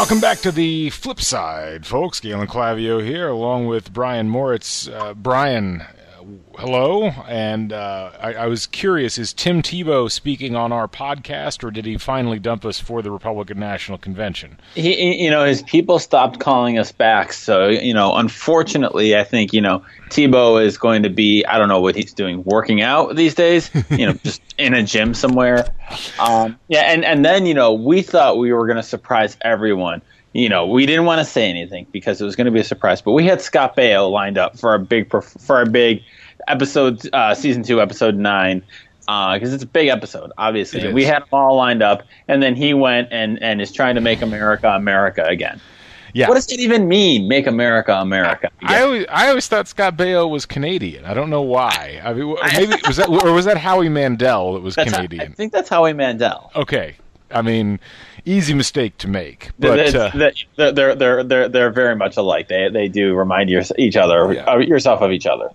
Welcome back to The Flip Side, folks. Galen Clavio here, along with Brian Moritz. Brian, hello. And I was curious, is Tim Tebow speaking on our podcast, or did he finally dump us for the Republican National Convention? He his people stopped calling us back. So, unfortunately, I think, Tebow is going to be, I don't know what he's doing, working out these days, just in a gym somewhere. And then, we thought we were going to surprise everyone. We didn't want to say anything because it was going to be a surprise. But we had Scott Baio lined up for our big episode, season 2, episode 9, because it's a big episode, obviously. And we had them all lined up, and then he went and is trying to make America again. Yeah. What does it even mean, make America America? Yeah. I always thought Scott Baio was Canadian. I don't know why. I mean, maybe was that Howie Mandel that was Canadian? I think that's Howie Mandel. Okay. I mean, easy mistake to make. But they're very much alike. They do remind yourself of each other.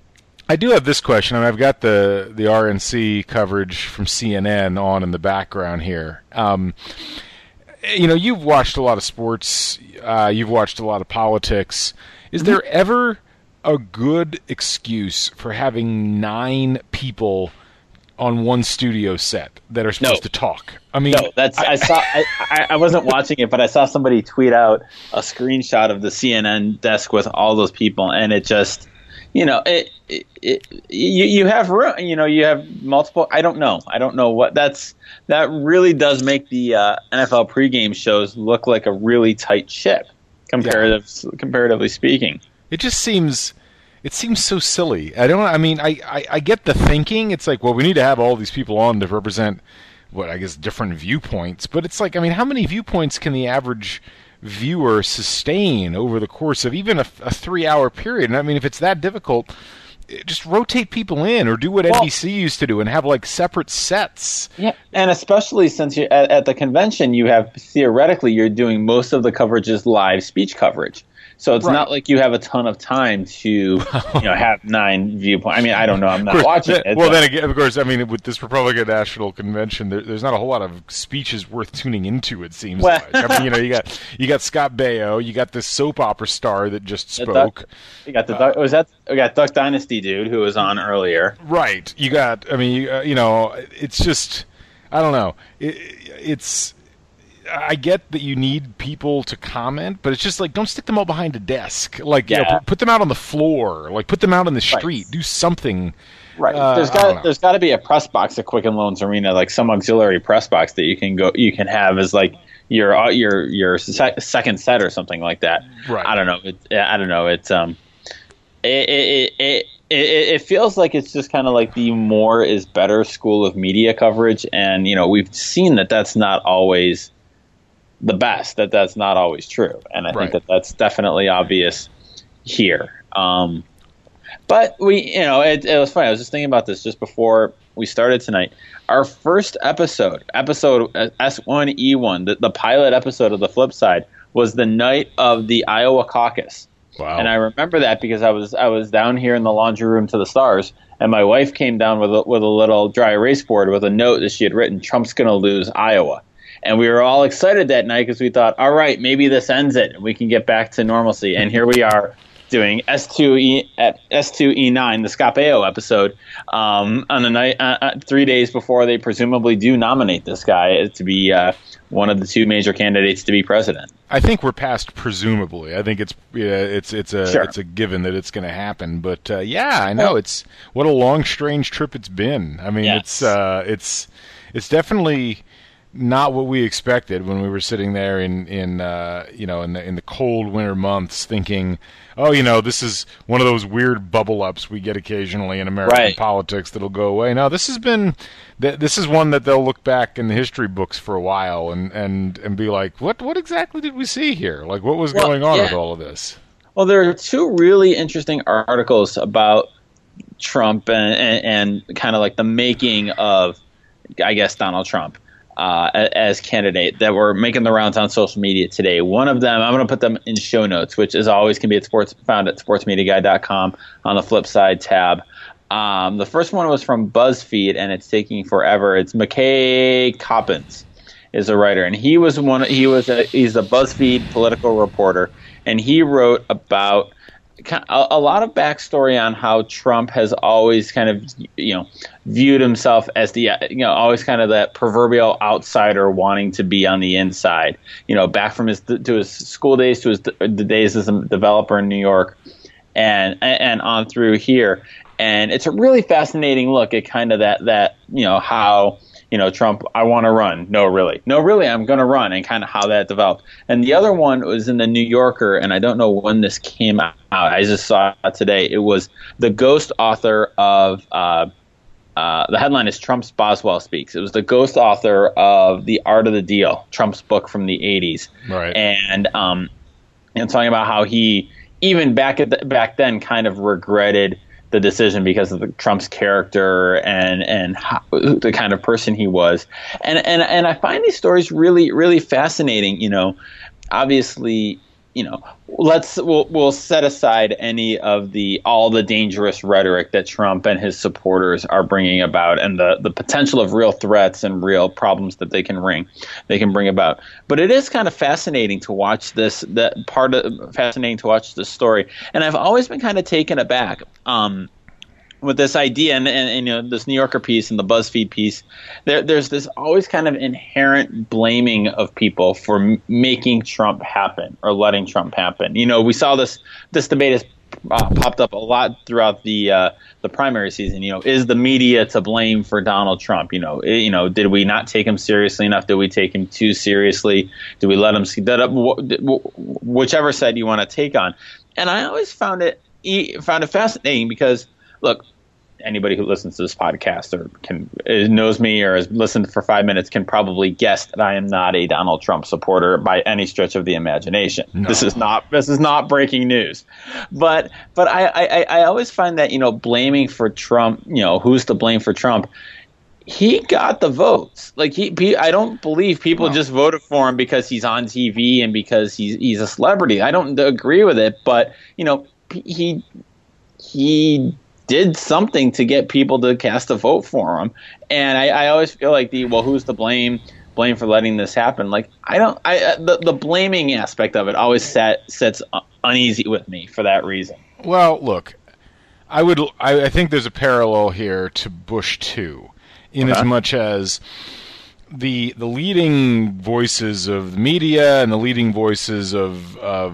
I do have this question, and I've got the RNC coverage from CNN on in the background here. You've watched a lot of sports. You've watched a lot of politics. Is there ever a good excuse for having 9 people on one studio set that are supposed to talk? I mean, no, that's, I saw, I wasn't watching it, but I saw somebody tweet out a screenshot of the CNN desk with all those people. And it just, you have room, you have multiple, I don't know what that really does make the NFL pregame shows look like a really tight ship comparatively speaking. It just seems, it seems so silly. I get the thinking. It's like, well, we need to have all these people on to represent, different viewpoints. But it's like, how many viewpoints can the average viewer sustain over the course of even a 3-hour period? And if it's that difficult, just rotate people in or do what NBC used to do and have separate sets. Yeah, and especially since you're at the convention, you have theoretically you're doing most of the coverage is live speech coverage. So it's not like you have a ton of time to, have 9 viewpoints. I don't know. I'm not watching it. Well, then again, of course, with this Republican National Convention, there's not a whole lot of speeches worth tuning into, it seems like. You got Scott Baio. You got this soap opera star that just spoke. We got Duck Dynasty dude who was on earlier. Right. You got, it's just, I don't know. It's... I get that you need people to comment, but it's just don't stick them all behind a desk. Put them out on the floor, put them out on the street, do something. Right. There's got to be a press box at Quicken Loans Arena, some auxiliary press box that you can have as your second set or something like that. Right. I don't know. It feels like it's just kind of the more is better school of media coverage, and we've seen that that's not always the best, that's not always true, and I think that's definitely obvious here. But we, it was funny. I was just thinking about this just before we started tonight. Our first episode S1E1, the pilot episode of The Flip Side, was the night of the Iowa caucus. Wow. And I remember that because I was down here in the laundry room to the stars, and my wife came down with a little dry erase board with a note that she had written, "Trump's going to lose Iowa." And we were all excited that night because we thought, all right, maybe this ends it and we can get back to normalcy. And here we are doing S2E9, the Scott Baio episode, on the night 3 days before they presumably do nominate this guy to be one of the 2 major candidates to be president. I think we're past presumably. I think it's a given that it's going to happen. But I know it's what a long, strange trip it's been. It's definitely not what we expected when we were sitting there in the cold winter months, thinking, this is one of those weird bubble ups we get occasionally in American politics that'll go away. Now this is one that they'll look back in the history books for a while and be like, what exactly did we see here? What was going on with all of this? Well, there are 2 really interesting articles about Trump and kind of the making of, I guess, Donald Trump as candidate that were making the rounds on social media today. One of them, I'm going to put them in show notes, which as always can be found at sportsmediaguy.com on the Flip Side tab. The first one was from BuzzFeed, and it's taking forever. It's McKay Coppins is a writer, and he was one. He's a BuzzFeed political reporter, and he wrote about a lot of backstory on how Trump has always kind of, viewed himself as the, always kind of that proverbial outsider wanting to be on the inside, back from his school days to the days as a developer in New York and on through here. And it's a really fascinating look at kind of that, how, Trump, I want to run. No, really, I'm going to run, and kind of how that developed. And the other one was in the New Yorker, and I don't know when this came out. I just saw it today. It was the ghost author of the headline is Trump's Boswell Speaks. It was the ghost author of The Art of the Deal, Trump's book from the 80s. Right. And talking about how he, even back then, kind of regretted the decision because of Trump's character and how, the kind of person he was, and I find these stories really, really fascinating. Obviously, we'll set aside any of all the dangerous rhetoric that Trump and his supporters are bringing about, and the potential of real threats and real problems that they can bring about. But it is kind of fascinating to watch this story, and I've always been kind of taken aback with this idea, and this New Yorker piece and the BuzzFeed piece. There's this always kind of inherent blaming of people for making Trump happen or letting Trump happen. We saw this debate has popped up a lot throughout the primary season. Is the media to blame for Donald Trump? Did we not take him seriously enough? Did we take him too seriously? Did we let him see that up? Whichever side you want to take on. And I always found it fascinating because, look, anybody who listens to this podcast or knows me or has listened for 5 minutes can probably guess that I am not a Donald Trump supporter by any stretch of the imagination. No. This is not breaking news. But I always find that, blaming for Trump, who's to blame for Trump? He got the votes. Like I don't believe people just voted for him because he's on TV and because he's a celebrity. I don't agree with it, but he did something to get people to cast a vote for him. And I always feel like who's to blame for letting this happen? Like, the blaming aspect of it always sits uneasy with me for that reason. Well, look, I think there's a parallel here to Bush too, in as much as the leading voices of the media and the leading voices of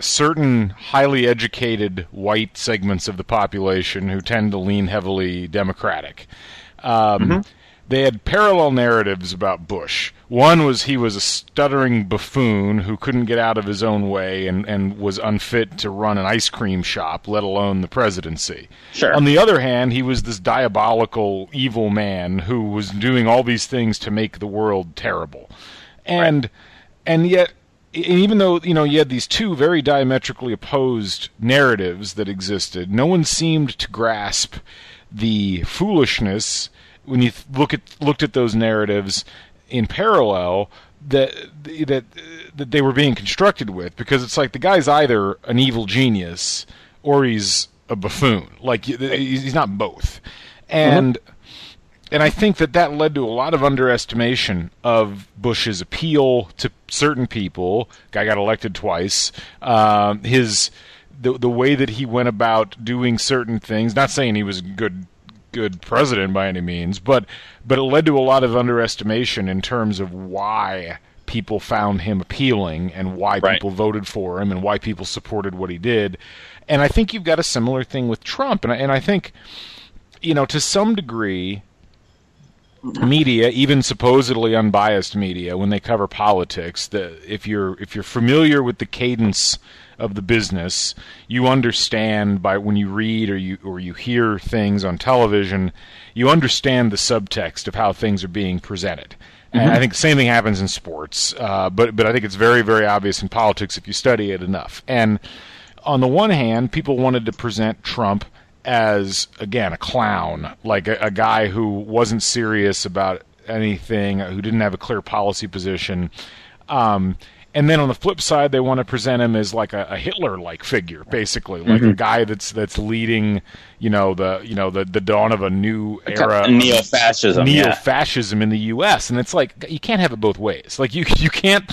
certain highly educated white segments of the population who tend to lean heavily Democratic. They had parallel narratives about Bush. One was he was a stuttering buffoon who couldn't get out of his own way and was unfit to run an ice cream shop, let alone the presidency. Sure. On the other hand, he was this diabolical, evil man who was doing all these things to make the world terrible. And yet, even though, you had these two very diametrically opposed narratives that existed, no one seemed to grasp the foolishness when you looked at those narratives in parallel that they were being constructed with, because it's like the guy's either an evil genius or he's a buffoon. Like, he's not both. And I think that led to a lot of underestimation of Bush's appeal to certain people. Guy got elected twice. The way that he went about doing certain things. Not saying he was a good president by any means, but it led to a lot of underestimation in terms of why people found him appealing and why people voted for him and why people supported what he did. And I think you've got a similar thing with Trump. And I think, to some degree, media, even supposedly unbiased media, when they cover politics, if you're familiar with the cadence of the business, you understand by when you read or you hear things on television, you understand the subtext of how things are being presented. And I think the same thing happens in sports, but I think it's very, very obvious in politics if you study it enough. And on the one hand, people wanted to present Trump as, again, a clown, like a guy who wasn't serious about anything, who didn't have a clear policy position. And then on the flip side, they want to present him as like a Hitler-like figure, basically, like a guy that's leading, the dawn of a new era, neo-fascism in the U.S. And it's like you can't have it both ways. Like you can't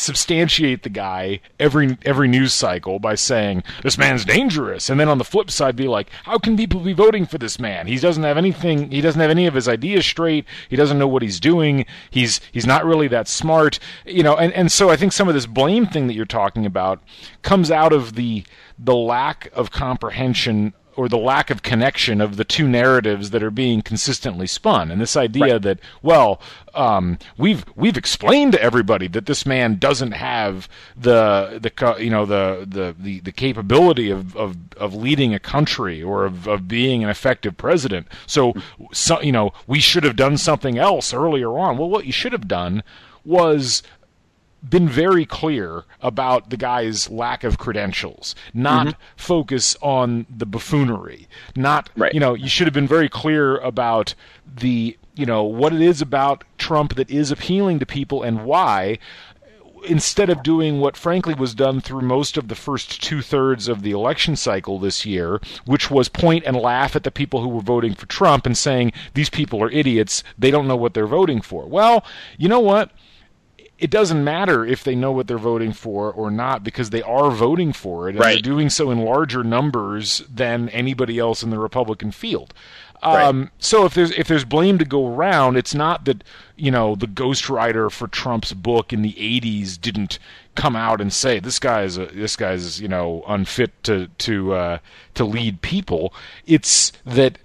substantiate the guy every news cycle by saying this man's dangerous, and then on the flip side be like, how can people be voting for this man? He doesn't have anything. He doesn't have any of his ideas straight. He doesn't know what he's doing. He's not really that smart, And so I think some of this blame thing that you're talking about comes out of the lack of comprehension or the lack of connection of the two narratives that are being consistently spun, and this idea that we've explained to everybody that this man doesn't have the capability of leading a country or of being an effective president. So we should have done something else earlier on. Well, what you should have done was been very clear about the guy's lack of credentials, not focus on the buffoonery, you should have been very clear about what it is about Trump that is appealing to people and why, instead of doing what frankly was done through most of the first two-thirds of the election cycle this year, which was point and laugh at the people who were voting for Trump and saying, these people are idiots, they don't know what they're voting for. Well, you know what? It doesn't matter if they know what they're voting for or not, because they are voting for it, and they're doing so in larger numbers than anybody else in the Republican field. So if there's blame to go around, it's not that the ghostwriter for Trump's book in the 80s didn't come out and say this guy's unfit to lead people. It's that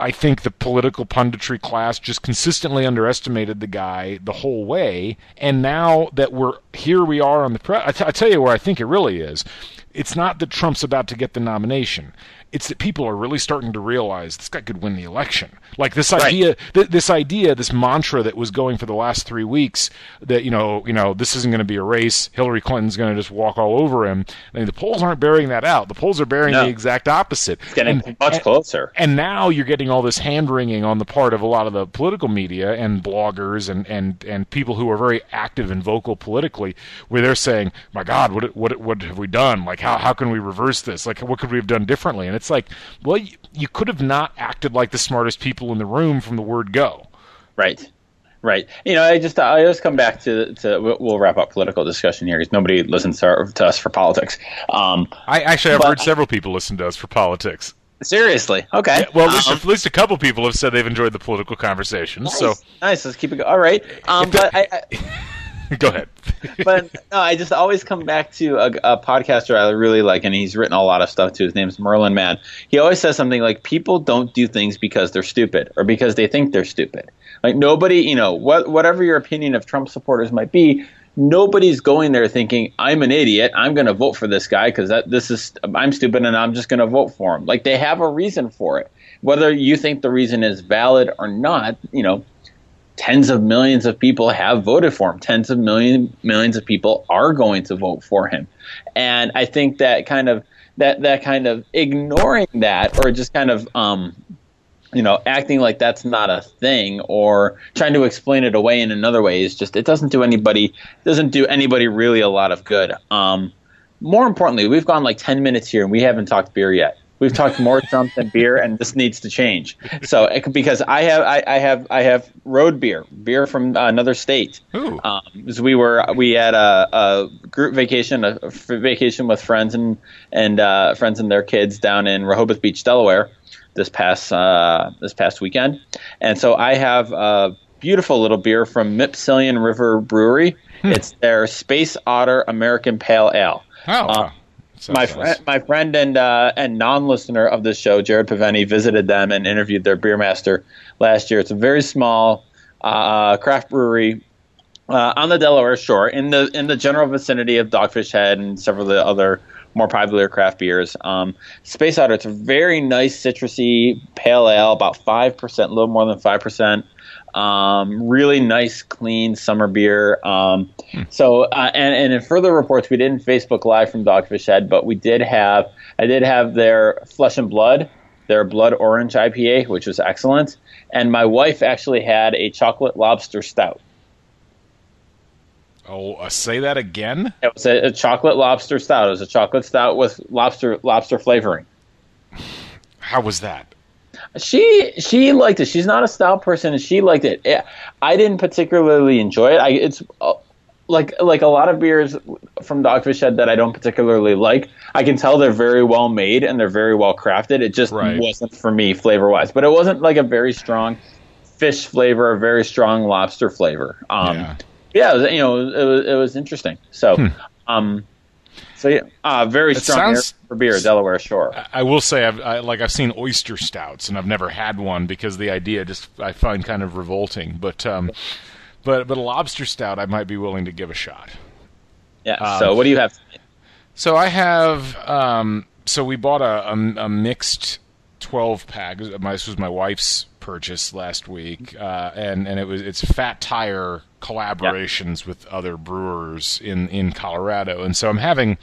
I think the political punditry class just consistently underestimated the guy the whole way, and now that we are on the press, I tell you where I think it really is. It's not that Trump's about to get the nomination. It's that people are really starting to realize this guy could win the election. Like this idea, this mantra that was going for the last 3 weeks that this isn't going to be a race. Hillary Clinton's going to just walk all over him. I mean, the polls aren't bearing that out. The polls are bearing the exact opposite. It's getting much closer. And now you're getting all this hand-wringing on the part of a lot of the political media and bloggers and people who are very active and vocal politically, where they're saying, "My God, what have we done? Like, how can we reverse this? Like, what could we have done differently?" And it's like, well, you could have not acted like the smartest people in the room from the word go. Right. I just come back to we'll wrap up political discussion here because nobody listens to us for politics. I've heard several people listen to us for politics. Seriously? Okay. Yeah, well, at least a couple people have said they've enjoyed the political conversation. Nice. Let's keep it going. All right. Go ahead. But no, I just always come back to a podcaster I really like, and he's written a lot of stuff too. His name's Merlin Mann. He always says something like, people don't do things because they're stupid or because they think they're stupid. Like nobody, whatever your opinion of Trump supporters might be, nobody's going there thinking, I'm an idiot, I'm going to vote for this guy because I'm stupid and I'm just going to vote for him. Like they have a reason for it. Whether you think the reason is valid or not, tens of millions of people have voted for him. Tens of millions of people are going to vote for him. And I think that kind of ignoring that or just kind of acting like that's not a thing or trying to explain it away in another way is just it doesn't do anybody really a lot of good. More importantly, we've gone like 10 minutes here and we haven't talked beer yet. We've talked more Trump than beer, and this needs to change. So, because I have road beer from another state. Ooh. We had a group vacation, a vacation with friends and friends and their kids down in Rehoboth Beach, Delaware, this past weekend. And so I have a beautiful little beer from Mipsillion River Brewery. It's their Space Otter American Pale Ale. Oh. My friend and non-listener of this show, Jared Paveni, visited them and interviewed their beer master last year. It's a very small craft brewery on the Delaware shore in the general vicinity of Dogfish Head and several of the other more popular craft beers. Space Otter, it's a very nice citrusy pale ale, about 5%, a little more than 5%. Really nice, clean summer beer. So in further reports, we didn't Facebook Live from Dogfish Head, but I did have their Flesh and Blood, their Blood Orange IPA, which was excellent. And my wife actually had a chocolate lobster stout. Oh, say that again? It was a chocolate lobster stout. It was a chocolate stout with lobster flavoring. How was that? She liked it. She's not a stout person, and she liked it. I didn't particularly enjoy it. It's like a lot of beers from Dogfish Head that I don't particularly like. I can tell they're very well made and they're very well crafted. It just wasn't for me flavor wise. But it wasn't like a very strong fish flavor, a very strong lobster flavor. Yeah, it was, it was interesting. So, very strong for beer, Delaware Shore. I will say, I've seen oyster stouts, and I've never had one because the idea I find kind of revolting. But a lobster stout, I might be willing to give a shot. Yeah. So, what do you have? So I have. So we bought a mixed 12-pack. This was my wife's purchase last week, and it's Fat Tire collaborations with other brewers in Colorado, and so I'm having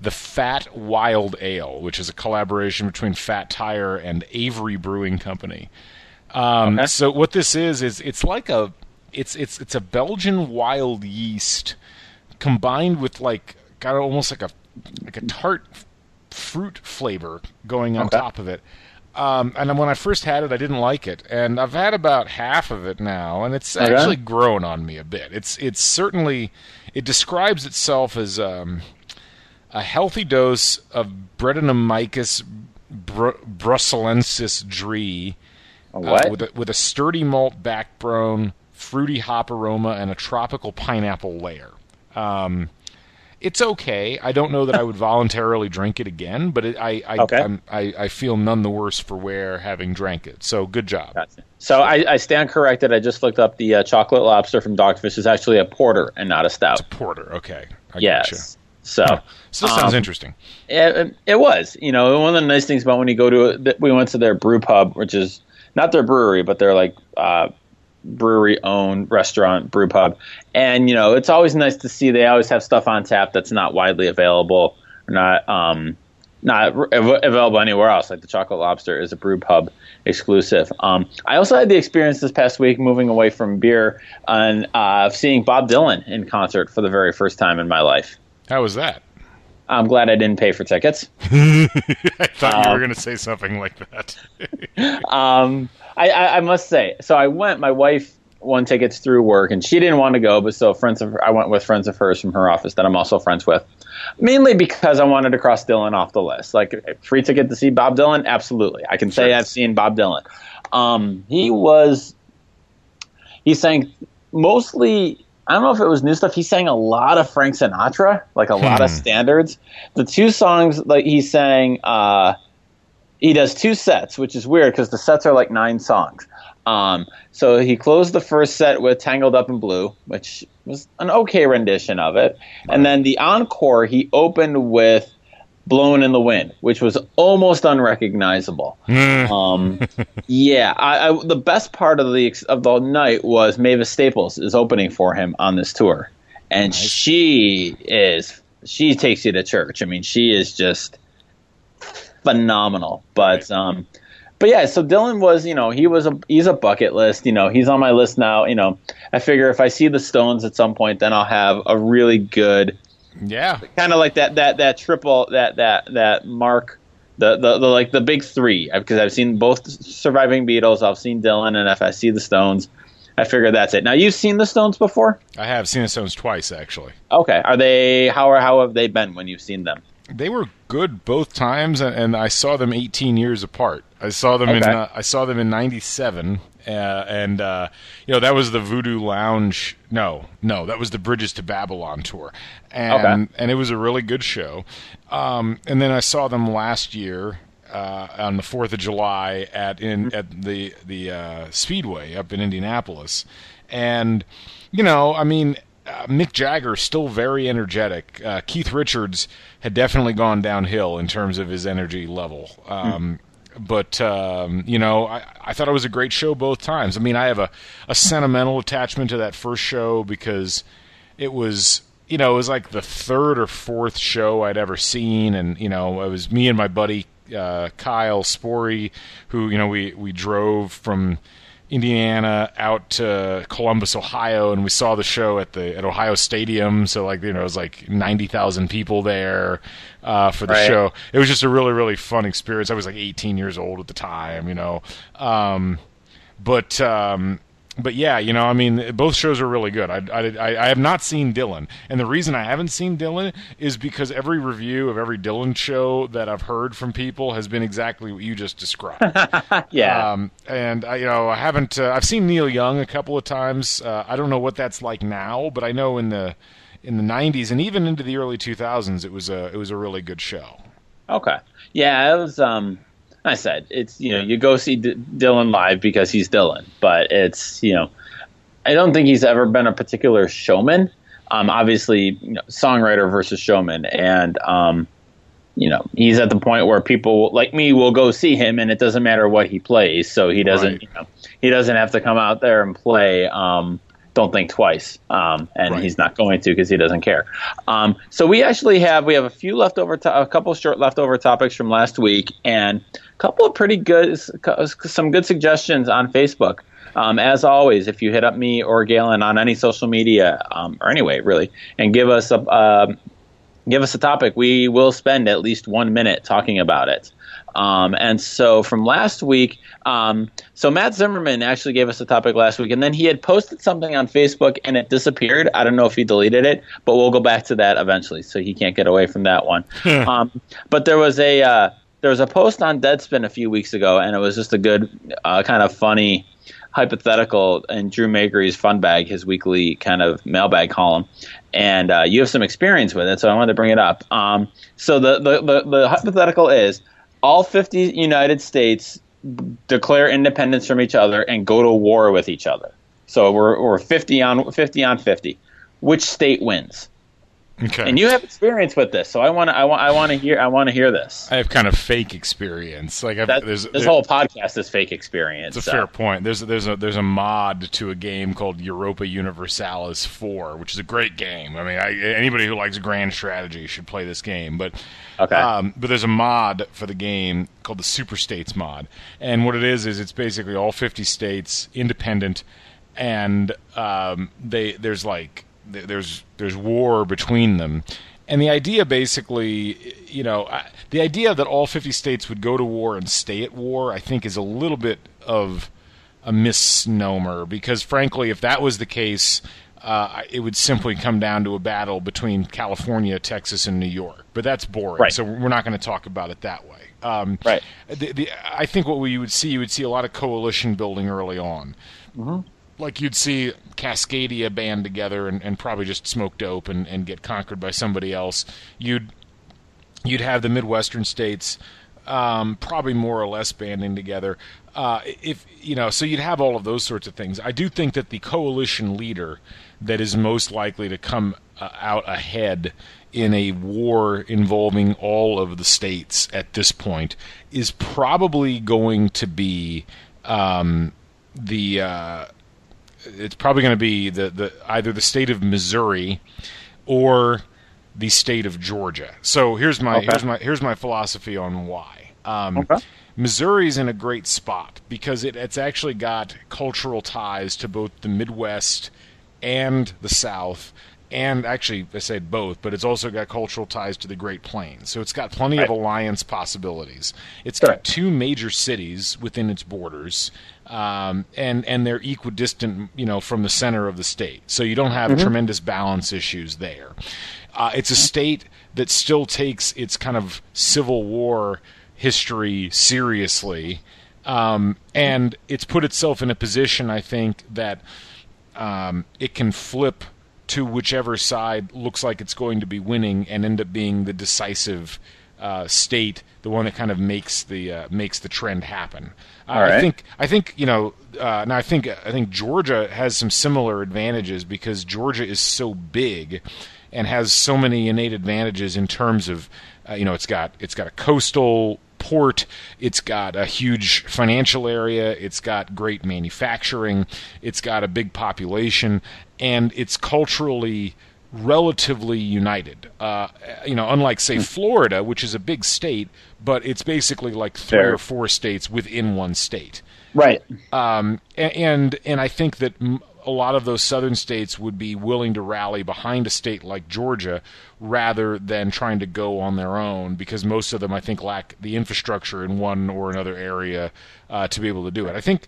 the Fat Wild Ale, which is a collaboration between Fat Tire and Avery Brewing Company. So what this is it's like it's a Belgian wild yeast combined with almost like a tart fruit flavor going on top of it. And when I first had it, I didn't like it, and I've had about half of it now, and it's actually grown on me a bit. It's certainly, it describes itself as a healthy dose of Brettanomyces brucellensis dree, with a sturdy malt backbone, fruity hop aroma, and a tropical pineapple layer. It's okay. I don't know that I would voluntarily drink it again, but I feel none the worse for wear having drank it. So good job. Gotcha. So I stand corrected. I just looked up the chocolate lobster from Dogfish is actually a porter and not a stout. It's a porter. Okay. Yes. Gotcha. So still sounds interesting. It was. You know, one of the nice things about when you go we went to their brew pub, which is not their brewery, but they're like brewery-owned restaurant, brew pub. And, you know, it's always nice to see they always have stuff on tap that's not widely available, not available anywhere else. Like the Chocolate Lobster is a brew pub exclusive. I also had the experience this past week moving away from beer and seeing Bob Dylan in concert for the very first time in my life. How was that? I'm glad I didn't pay for tickets. I thought you were going to say something like that. I must say, so I went, my wife won tickets through work, and she didn't want to go, but so I went with friends of hers from her office that I'm also friends with, mainly because I wanted to cross Dylan off the list. Like, free ticket to see Bob Dylan? Absolutely. I can say I've seen Bob Dylan. He sang mostly, I don't know if it was new stuff. He sang a lot of Frank Sinatra, like a lot of standards. The two songs like he sang, he does two sets, which is weird because the sets are like 9 songs. So he closed the first set with Tangled Up in Blue, which was an okay rendition of it. And then the encore, he opened with Blown in the Wind, which was almost unrecognizable. The best part of the night was Mavis Staples is opening for him on this tour, and she takes you to church. I mean, she is just phenomenal. But but yeah, so Dylan was, you know, he's a bucket list. You know, he's on my list now. You know, I figure if I see the Stones at some point, then I'll have a really good. Yeah, kind of like that triple that mark the like the big three, because I've seen both surviving Beatles, I've seen Dylan, and if I see the Stones, I figure that's it. Now, you've seen the Stones before? I have seen the Stones twice, actually. Okay, are they how have they been when you've seen them? They were good both times, and I saw them 18 years apart. I saw them in '97. And you know, that was the Voodoo Lounge. No, that was the Bridges to Babylon tour, and it was a really good show. And then I saw them last year on the 4th of July at the Speedway up in Indianapolis, and you know, I mean. Mick Jagger still very energetic. Keith Richards had definitely gone downhill in terms of his energy level. But, you know, I thought it was a great show both times. I mean, I have a sentimental attachment to that first show because it was, you know, it was like the 3rd or 4th show I'd ever seen. And, you know, it was me and my buddy Kyle Sporey, who, you know, we drove from... Indiana out to Columbus, Ohio, and we saw the show at Ohio Stadium. So it was 90,000 people there for the show. It was just a really, really fun experience. I was 18 years old at the time, But yeah, both shows are really good. I have not seen Dylan, and the reason I haven't seen Dylan is because every review of every Dylan show that I've heard from people has been exactly what you just described. Yeah. And I haven't. I've seen Neil Young a couple of times. I don't know what that's like now, but I know in the '90s and even into the early 2000s, it was a really good show. Okay. Yeah, it was. I said, it's, you go see Dylan live because he's Dylan, but it's, I don't think he's ever been a particular showman. Obviously, songwriter versus showman. And, he's at the point where people like me will go see him, and it doesn't matter what he plays. So he doesn't, he doesn't have to come out there and play, Don't Think Twice. And he's not going to, because he doesn't care. So we actually have a few a couple short leftover topics from last week, and a couple of some good suggestions on Facebook. As always, if you hit up me or Galen on any social media, or anyway, really, and give us a topic, we will spend at least 1 minute talking about it. And so from last week, so Matt Zimmerman actually gave us a topic last week, and then he had posted something on Facebook and it disappeared. I don't know if he deleted it, but we'll go back to that eventually. So he can't get away from that one. But there was a post on Deadspin a few weeks ago, and it was just a good, kind of funny hypothetical in Drew Magery's Fun Bag, his weekly kind of mailbag column. And you have some experience with it, so I wanted to bring it up. So the hypothetical is, all 50 United States declare independence from each other and go to war with each other. So we're 50 on 50. Which state wins? Okay. And you have experience with this, so I want to hear this. I have kind of fake experience. This whole podcast is fake experience. It's a fair point. There's a mod to a game called Europa Universalis 4, which is a great game. I mean, anybody who likes grand strategy should play this game. But okay. But there's a mod for the game called the Super States mod, and what it is it's basically all 50 states independent, and there's war between them. And the idea basically, the idea that all 50 states would go to war and stay at war, I think, is a little bit of a misnomer, because frankly, if that was the case, it would simply come down to a battle between California, Texas, and New York. But that's boring, right? So we're not going to talk about it that way. Right. I think what you would see a lot of coalition building early on. Mm-hmm. You'd see Cascadia band together and probably just smoke dope and get conquered by somebody else. You'd have the Midwestern states probably more or less banding together. So you'd have all of those sorts of things. I do think that the coalition leader that is most likely to come out ahead in a war involving all of the states at this point is probably going to be it's probably going to be either the state of Missouri or the state of Georgia. So here's my philosophy on why. Missouri's in a great spot because it's actually got cultural ties to both the Midwest and the South, and actually I say both, but it's also got cultural ties to the Great Plains. So it's got plenty of alliance possibilities. It's got two major cities within its borders. And they're equidistant, from the center of the state. So you don't have tremendous balance issues there. It's a state that still takes its kind of Civil War history seriously. And it's put itself in a position, I think, that it can flip to whichever side looks like it's going to be winning and end up being the decisive state, the one that kind of makes the trend happen. Right. I think Georgia has some similar advantages because Georgia is so big and has so many innate advantages in terms of it's got a coastal port, it's got a huge financial area, it's got great manufacturing, it's got a big population, and it's culturally relatively united. Unlike, say, Florida, which is a big state, but it's basically like three or four states within one state. Right. And I think that a lot of those southern states would be willing to rally behind a state like Georgia rather than trying to go on their own, because most of them, I think, lack the infrastructure in one or another area to be able to do it. I think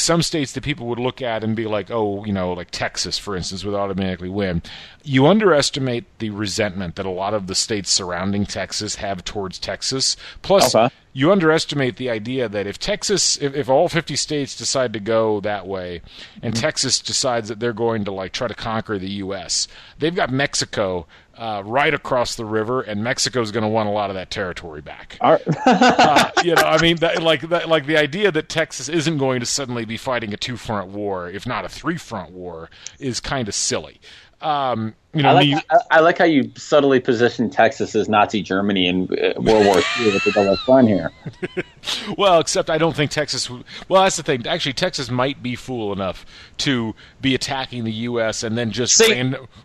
some states that people would look at and be like, oh, like Texas, for instance, would automatically win. You underestimate the resentment that a lot of the states surrounding Texas have towards Texas. Plus, you underestimate the idea that if Texas, if all 50 states decide to go that way, and Texas decides that they're going to try to conquer the U.S., they've got Mexico right across the river, and Mexico's going to want a lot of that territory back. The idea that Texas isn't going to suddenly be fighting a two-front war, if not a three-front war, is kind of silly. I like how you subtly position Texas as Nazi Germany in World War II with the double fun here. Well, except I don't think Texas well, that's the thing. Actually, Texas might be fool enough to be attacking the U.S. and then just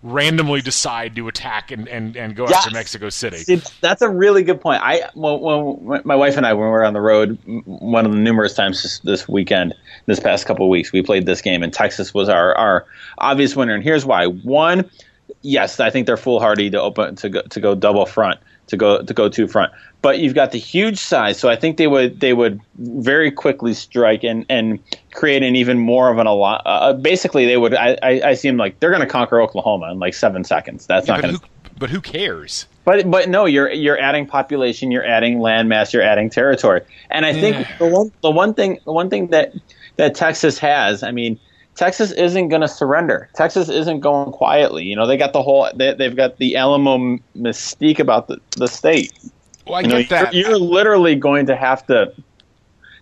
randomly decide to attack and go after Mexico City. See, that's a really good point. When my wife and I, when we were on the road, one of the numerous times this weekend, this past couple of weeks, we played this game, and Texas was our obvious winner. And here's why. One, yes, I think they're foolhardy to go double front, to go two front. But you've got the huge size, so I think they would very quickly strike and create an even more of an alliance. Basically, they would. I see them they're going to conquer Oklahoma in 7 seconds. That's not going to. But who cares? But no, you're adding population, you're adding landmass, you're adding territory, and I think the one thing that Texas has, Texas isn't going to surrender. Texas isn't going quietly. They got the whole. They've got the Alamo mystique about the state. Well, I get that. You're literally going to have to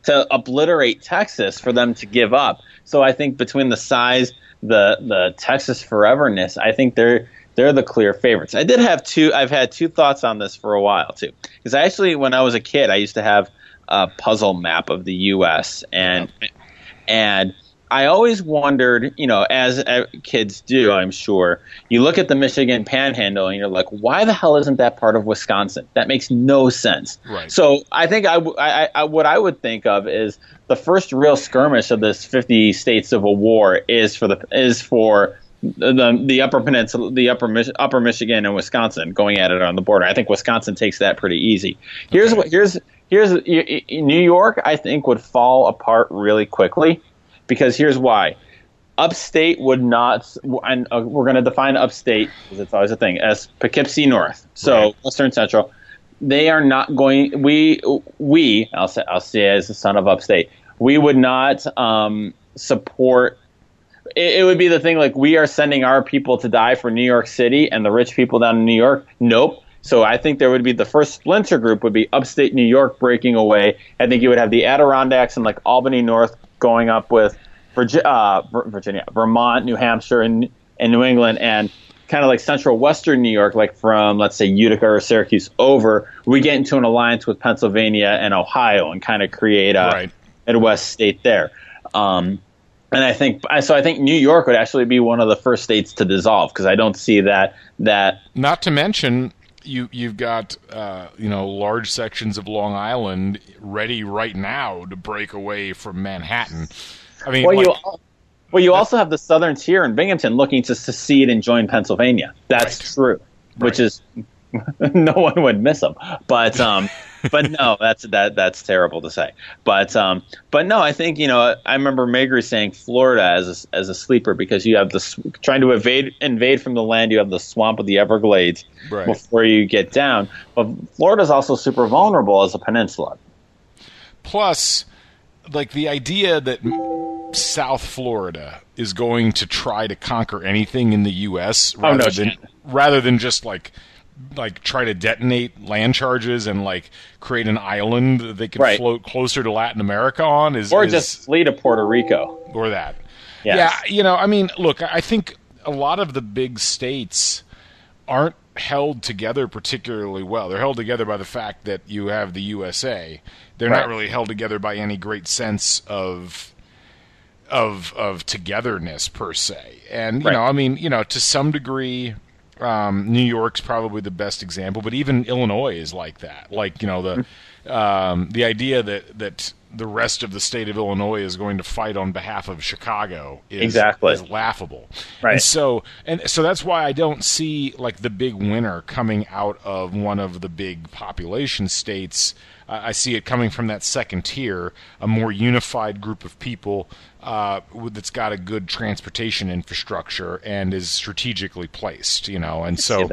obliterate Texas for them to give up. So I think between the size, the Texas foreverness, I think they're the clear favorites. I've had two thoughts on this for a while too, because actually when I was a kid, I used to have a puzzle map of the U.S. and I always wondered, as kids do, I'm sure, you look at the Michigan Panhandle and you're like, why the hell isn't that part of Wisconsin? That makes no sense. Right. So I think what I would think of is the first real skirmish of this 50-state Civil War is for the Upper Peninsula, the Upper Michigan and Wisconsin going at it on the border. I think Wisconsin takes that pretty easy. Here's New York, I think, would fall apart really quickly. Because here's why. Upstate would not – and we're going to define upstate, because it's always a thing, as Poughkeepsie North, so Western Central. They are not going – I'll say as the son of upstate, we would not support – it would be the thing we are sending our people to die for New York City and the rich people down in New York. Nope. So I think there would be the first splinter group would be upstate New York breaking away. I think you would have the Adirondacks and Albany North going up with Virginia, Vermont, New Hampshire, and New England, and kind of central western New York, from, let's say, Utica or Syracuse over. We get into an alliance with Pennsylvania and Ohio and kind of create a Midwest state there. I think New York would actually be one of the first states to dissolve, because I don't see that. Not to mention, You've got large sections of Long Island ready right now to break away from Manhattan. You also have the Southern Tier in Binghamton looking to secede and join Pennsylvania. That's true, which is no one would miss them. But but no, that's terrible to say. But no, I think I remember Magri saying Florida as a sleeper, because you have the trying to invade from the land. You have the swamp of the Everglades before you get down. But Florida's also super vulnerable as a peninsula. Plus, the idea that South Florida is going to try to conquer anything in the U.S. rather than just try to detonate land charges and create an island that they could float closer to Latin America on or just flee to Puerto Rico or that. Yes. Yeah. Look, I think a lot of the big states aren't held together particularly well. They're held together by the fact that you have the USA. They're not really held together by any great sense of togetherness per se. And, to some degree, New York's probably the best example, but even Illinois is like that. Like, you know, the idea that the rest of the state of Illinois is going to fight on behalf of Chicago is laughable. Right. And so that's why I don't see like the big winner coming out of one of the big population states. I see it coming from that second tier, a more unified group of people that's got a good transportation infrastructure and is strategically placed, you know. And so,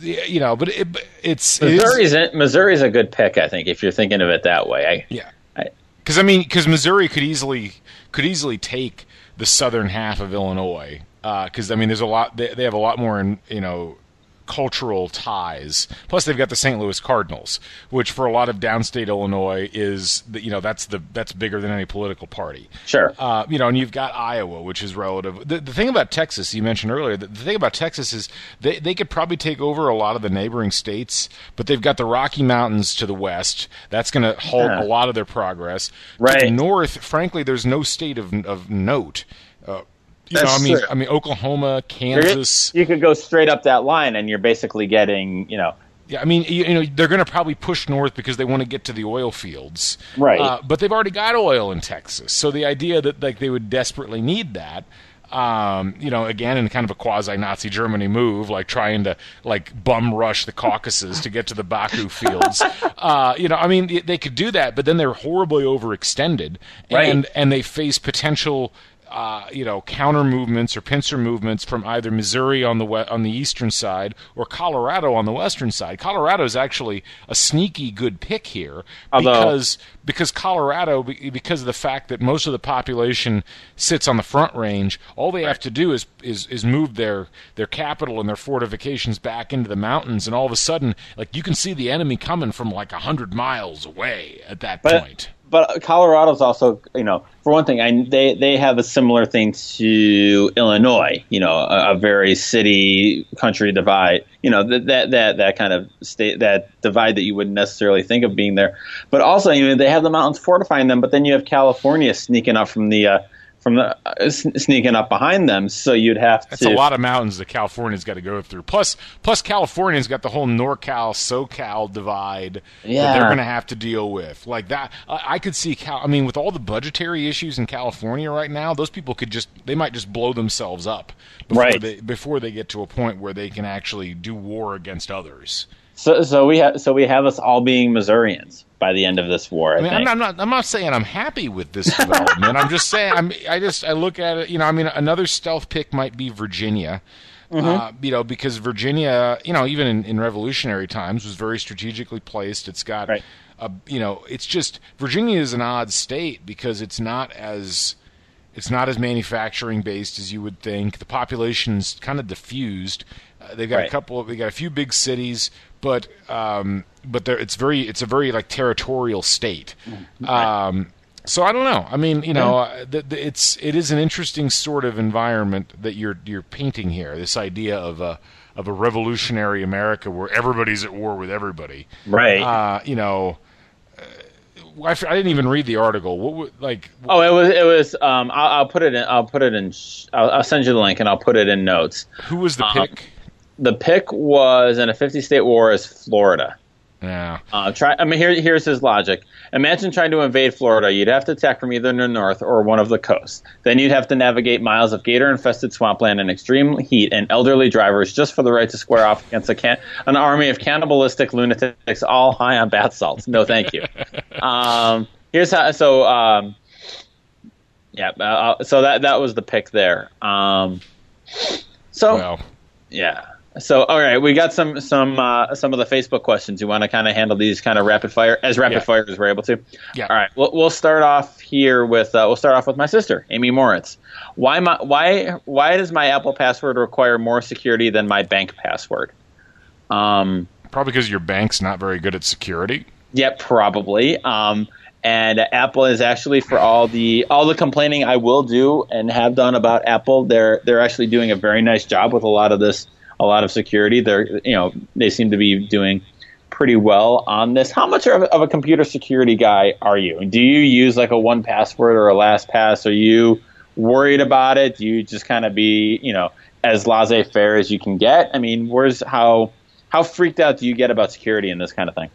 you know, but it's Missouri's a good pick, I think, if you're thinking of it that way. Because Missouri could easily take the southern half of Illinois. Because there's a lot. They have a lot more, cultural ties. Plus, they've got the St. Louis Cardinals, which for a lot of downstate Illinois is, that's bigger than any political party. Sure. And you've got Iowa, which is relative. The thing about Texas, you mentioned earlier, the thing about Texas is they could probably take over a lot of the neighboring states, but they've got the Rocky Mountains to the west. That's going to halt a lot of their progress. Right. To the north, frankly, there's no state of note. Oklahoma, Kansas. You could go straight up that line, and you're basically getting, Yeah, they're going to probably push north because they want to get to the oil fields, right? But they've already got oil in Texas, so the idea that like they would desperately need that, again in kind of a quasi-Nazi Germany move, like trying to like bum rush the Caucasus to get to the Baku fields. They could do that, but then they're horribly overextended, and they face potential. Counter movements or pincer movements from either Missouri on the eastern side or Colorado on the western side. Colorado is actually a sneaky good pick here because of the fact that most of the population sits on the Front Range. All they have to do is move their capital and their fortifications back into the mountains, and all of a sudden, like you can see the enemy coming from like 100 miles away at that point. But Colorado's also, for one thing, they have a similar thing to Illinois, a very city-country divide, that kind of state, that divide that you wouldn't necessarily think of being there. But also, they have the mountains fortifying them, but then you have California sneaking up from the sneaking up behind them, so you'd have to. That's a lot of mountains that California's got to go through. Plus California's got the whole NorCal, SoCal divide that they're going to have to deal with. Like that, I could see. With all the budgetary issues in California right now, those people might just blow themselves up before they get to a point where they can actually do war against others. So we have us all being Missourians by the end of this war. I think. I'm not saying I'm happy with this development. I'm just saying I look at it. Another stealth pick might be Virginia. Mm-hmm. Because Virginia, even in revolutionary times, was very strategically placed. It's got, it's just Virginia is an odd state because it's not as manufacturing based as you would think. The population's kind of diffused. They've got a few big cities, but it's a very like territorial state. So I don't know. It is an interesting sort of environment that you're painting here. This idea of a revolutionary America where everybody's at war with everybody. Right. I didn't even read the article. It was. I'll put it in. I'll send you the link and I'll put it in notes. Who was the pick? The pick was in a 50-state war is Florida. Yeah. Here's his logic. Imagine trying to invade Florida. You'd have to attack from either the north or one of the coasts. Then you'd have to navigate miles of gator-infested swampland and extreme heat and elderly drivers just for the right to square off against an army of cannibalistic lunatics all high on bath salts. No, thank you. Here's how. So, that was the pick there. Yeah. So, all right, we got some of the Facebook questions. You want to kind of handle these kind of rapid fire as we're able to? Yeah. All right, we'll start off here with my sister, Amy Moritz. Why does my Apple password require more security than my bank password? Probably because your bank's not very good at security. Yeah, probably. And Apple is actually, for all the complaining I will do and have done about Apple, they're actually doing a very nice job with a lot of this. A lot of security. They seem to be doing pretty well on this. How much of a computer security guy are you? Do you use like a 1Password or a LastPass? Are you worried about it? Do you just kind of be as laissez-faire as you can get? I mean, where's how freaked out do you get about security and this kind of thing?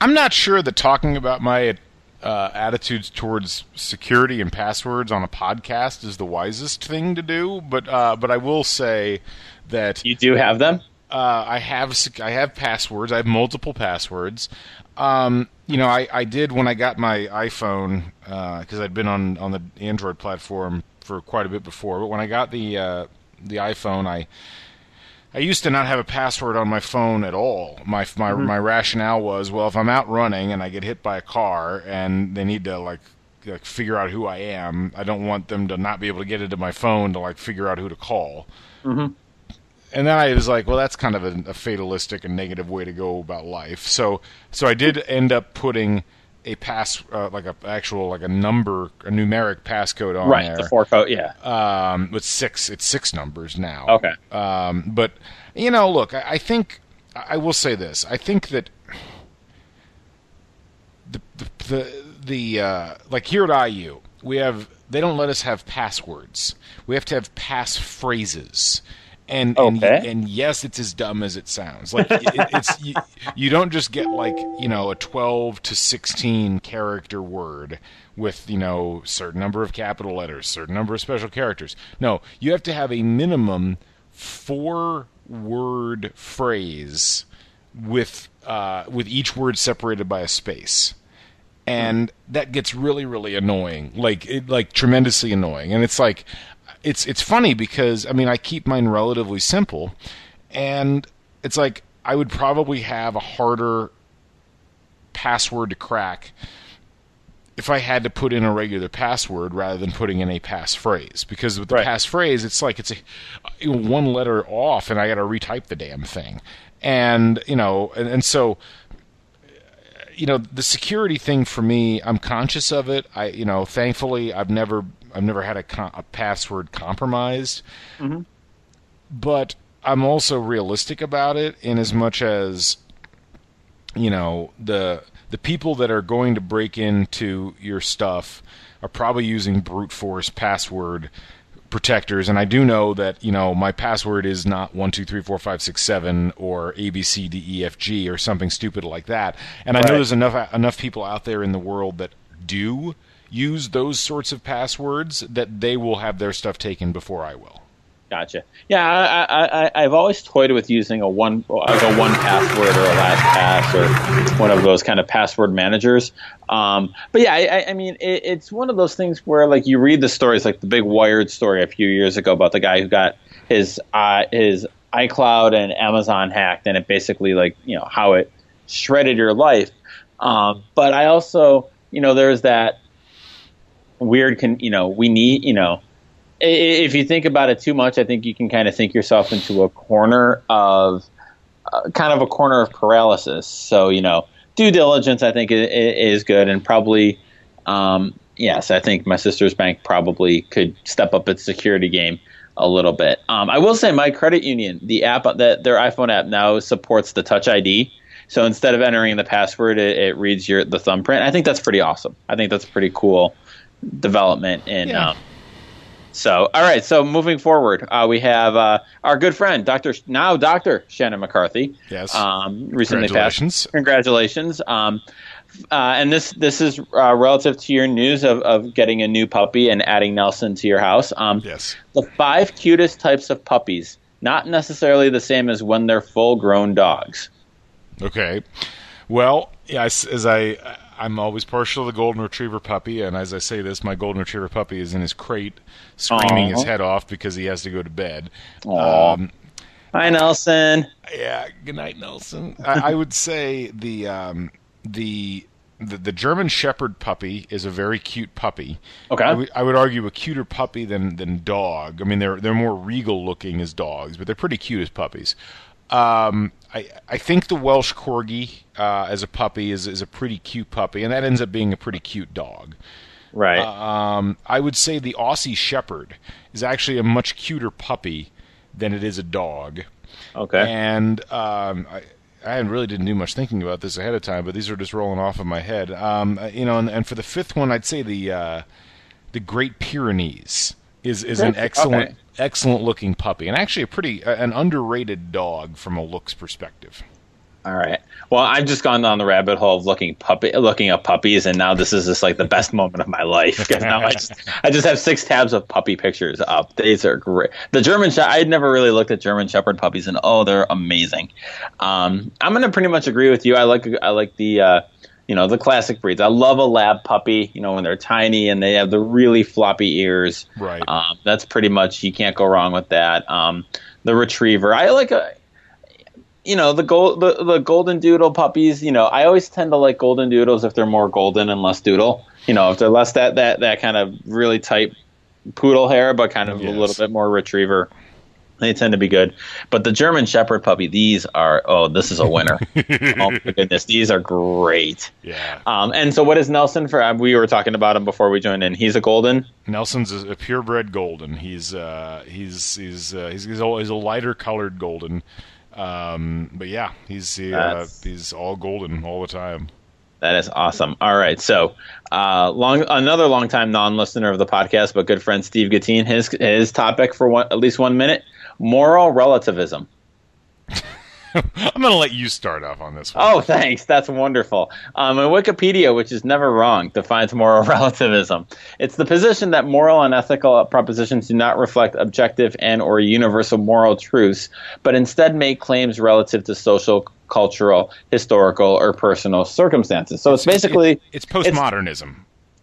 I'm not sure that talking about my attitudes towards security and passwords on a podcast is the wisest thing to do, but I will say that you do have them. I have passwords. I have multiple passwords. I did when I got my iPhone, because I'd been on the Android platform for quite a bit before. But when I got the iPhone, I used to not have a password on my phone at all. My rationale was, well, if I'm out running and I get hit by a car and they need to like figure out who I am, I don't want them to not be able to get into my phone to like figure out who to call. Mm-hmm. And then I was like, well, that's kind of a fatalistic and negative way to go about life. So I did end up putting a pass, like a number, a numeric passcode on there. Right, the 4-code, yeah. With 6, it's 6 numbers now. Okay. But, you know, look, I think, I will say this. I think that like here at IU, they don't let us have passwords. We have to have pass phrases. And, okay. and yes, it's as dumb as it sounds. Like it's you don't just get like, you know, a 12 to 16 character word with, you know, certain number of capital letters, certain number of special characters. No, you have to have a minimum 4-word phrase with each word separated by a space. And that gets really, really annoying, like tremendously annoying. And it's like, It's funny because, I mean, I keep mine relatively simple, and it's like I would probably have a harder password to crack if I had to put in a regular password rather than putting in a passphrase, because with the passphrase, it's like it's a one letter off, and I got to retype the damn thing. And, you know, and so... You know, the security thing for me, I'm conscious of it. Thankfully, I've never had a password compromised. Mm-hmm. But I'm also realistic about it, in as much as, you know, the people that are going to break into your stuff are probably using brute force password protectors. And I do know that, you know, my password is not 123456 7 or ABCDEFG or something stupid like that. And I know there's enough people out there in the world that do use those sorts of passwords that they will have their stuff taken before I will. Gotcha. Yeah, I've always toyed with using a one password or a LastPass or one of those kind of password managers. But yeah, I mean, it's one of those things where like you read the stories, like the big Wired story a few years ago about the guy who got his iCloud and Amazon hacked, and it basically like, you know, how it shredded your life. But I also, you know, there's that weird if you think about it too much, I think you can kind of think yourself into a corner of paralysis. So, you know, due diligence, I think, is good. And probably, yes, I think my sister's bank probably could step up its security game a little bit. I will say my credit union, the app, their iPhone app now supports the Touch ID. So instead of entering the password, it reads the thumbprint. I think that's pretty awesome. I think that's a pretty cool development in So, all right. So, moving forward, we have our good friend, Dr. Shannon McCarthy. Yes. Recently congratulations. Passed. Congratulations. And this is relative to your news of getting a new puppy and adding Nelson to your house. Yes. The 5 cutest types of puppies, not necessarily the same as when they're full-grown dogs. Okay. Well, yeah, I'm always partial to the golden retriever puppy, and as I say this, my golden retriever puppy is in his crate, screaming his head off because he has to go to bed. Hi, Nelson. Yeah, good night, Nelson. I would say the German Shepherd puppy is a very cute puppy. Okay, I would argue a cuter puppy than dog. I mean, they're more regal looking as dogs, but they're pretty cute as puppies. I think the Welsh Corgi as a puppy is a pretty cute puppy, and that ends up being a pretty cute dog. Right. I would say the Aussie Shepherd is actually a much cuter puppy than it is a dog. Okay. And I really didn't do much thinking about this ahead of time, but these are just rolling off of my head. You know, and for the 5th one, I'd say the Great Pyrenees is an excellent, excellent looking puppy, and actually a pretty an underrated dog from a looks perspective. All right. Well, I've just gone down the rabbit hole of looking up puppies, and now this is just like the best moment of my life, because now I just have 6 tabs of puppy pictures up. These are great. The German Shepherd, I had never really looked at German Shepherd puppies, and oh, they're amazing. I'm going to pretty much agree with you. I like the the classic breeds. I love a lab puppy, when they're tiny and they have the really floppy ears. Right. That's pretty much, you can't go wrong with that. The retriever, I like a. The golden doodle puppies, I always tend to like golden doodles if they're more golden and less doodle. If they're less that kind of really tight poodle hair, but kind of a little bit more retriever, they tend to be good. But the German Shepherd puppy, these are, this is a winner. Oh, my goodness. These are great. Yeah. And so what is Nelson for? We were talking about him before we joined in. He's a golden. Nelson's a purebred golden. He's a lighter colored golden. But yeah, he's all golden all the time. That is awesome. All right, so another long time non-listener of the podcast, but good friend Steve Gattin, his topic for at least 1 minute: moral relativism. I'm going to let you start off on this one. Oh, thanks. That's wonderful. And Wikipedia, which is never wrong, defines moral relativism. It's the position that moral and ethical propositions do not reflect objective and or universal moral truths, but instead make claims relative to social, cultural, historical, or personal circumstances. So it's postmodernism.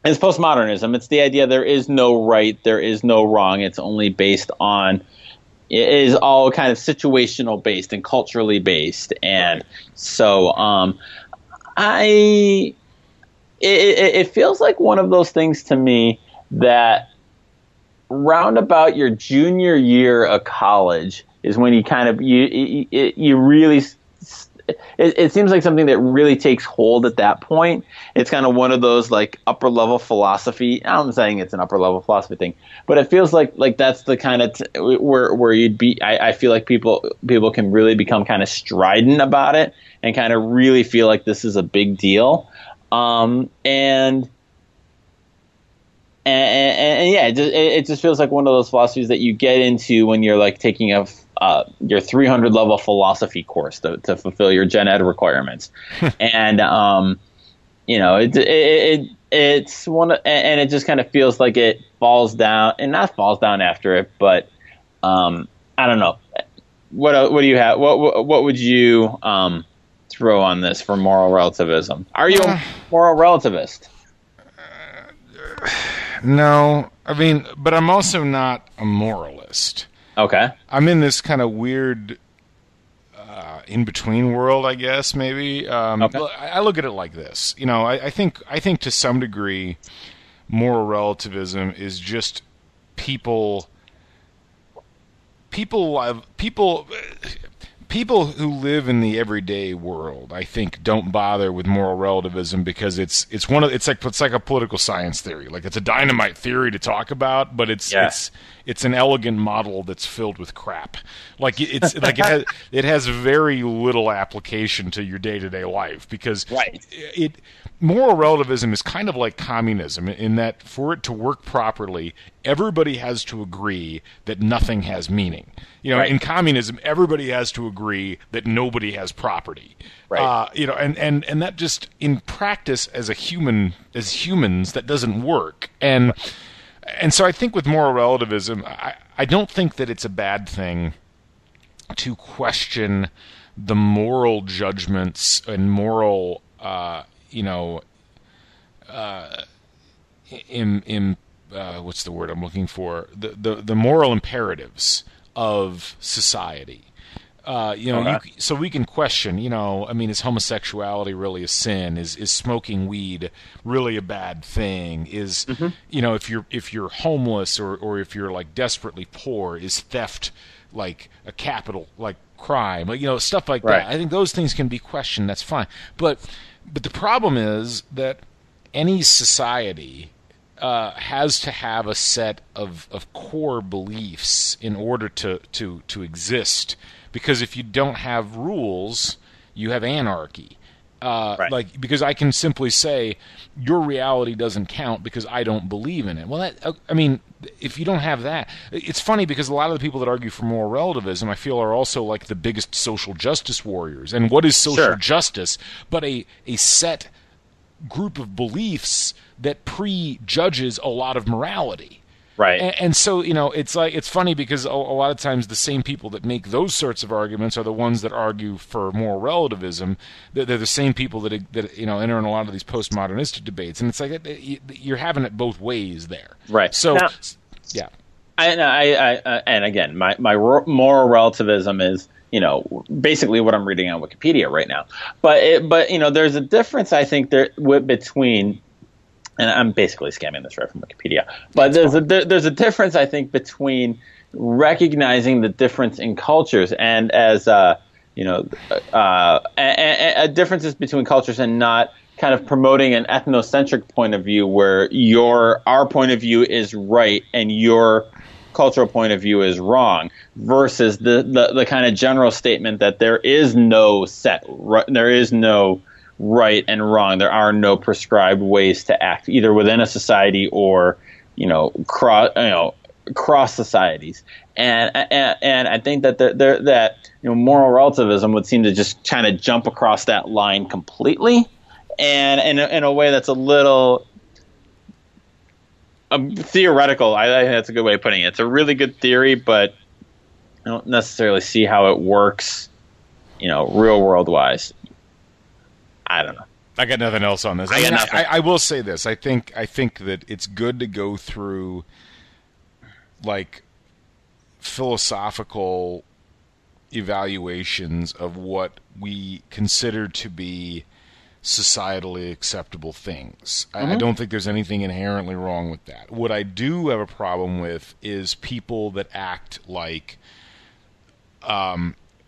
It's postmodernism. It's the idea there is no right, there is no wrong. It's only based on it is all kind of situational based and culturally based, and so it feels like one of those things to me that round about your junior year of college is when you kind of it seems like something that really takes hold at that point. It's kind of one of those like upper level philosophy. I'm saying it's an upper level philosophy thing, but it feels like that's the kind of where you'd be. I feel like people can really become kind of strident about it and kind of really feel like this is a big deal. It just feels like one of those philosophies that you get into when you're like taking a your 300 level philosophy course to fulfill your gen ed requirements. And it's one of, and it just kind of feels like it falls down, and not falls down after it, but I don't know. What do you have? What would you throw on this for moral relativism? Are you a moral relativist? No, I mean, but I'm also not a moralist. Okay. I'm in this kind of weird in-between world, I guess, maybe. Okay. I look at it like this. I think to some degree moral relativism is just people who live in the everyday world, I think, don't bother with moral relativism because it's like a political science theory. Like, it's a dynamite theory to talk about, but it's an elegant model that's filled with crap. Like, it's like it has very little application to your day-to-day life, because moral relativism is kind of like communism in that for it to work properly, everybody has to agree that nothing has meaning. In communism, everybody has to agree that nobody has property. Right. And that just in practice as humans, that doesn't work. And so I think with moral relativism, I don't think that it's a bad thing to question the moral judgments and moral what's the word I'm looking for? The moral imperatives of society. So we can question, is homosexuality really a sin? Is smoking weed really a bad thing? Is, if you're homeless or if you're like desperately poor, is theft like a capital, like crime, stuff like that. I think those things can be questioned. That's fine. But the problem is that any society has to have a set of core beliefs in order to exist, because if you don't have rules, you have anarchy. Right. Like, because I can simply say your reality doesn't count because I don't believe in it. Well, that, I mean, if you don't have that, it's funny because a lot of the people that argue for moral relativism, I feel, are also like the biggest social justice warriors. And what is social justice but a set group of beliefs that prejudges a lot of morality? Right. And so, you know, it's like, it's funny because a lot of times the same people that make those sorts of arguments are the ones that argue for moral relativism. They're the same people that you know, enter in a lot of these postmodernistic debates. And it's like, you're having it both ways there. Right. So, now, yeah. And again, my moral relativism is, you know, basically what I'm reading on Wikipedia right now. But you know, there's a difference, I think, between... and I'm basically scamming this right from Wikipedia. But there's a difference, I think, between recognizing the difference in cultures and as you know, differences between cultures and not kind of promoting an ethnocentric point of view where our point of view is right and your cultural point of view is wrong, versus the kind of general statement that there is no there is no right and wrong. There are no prescribed ways to act, either within a society or, you know, cross societies. And I think that that you know, moral relativism would seem to just kind of jump across that line completely, and in a way that's a little theoretical. I think that's a good way of putting it. It's a really good theory, but I don't necessarily see how it works, you know, real world wise. I don't know. I got nothing else on this. I will say this. I think that it's good to go through like philosophical evaluations of what we consider to be societally acceptable things. Mm-hmm. I don't think there's anything inherently wrong with that. What I do have a problem with is people that act like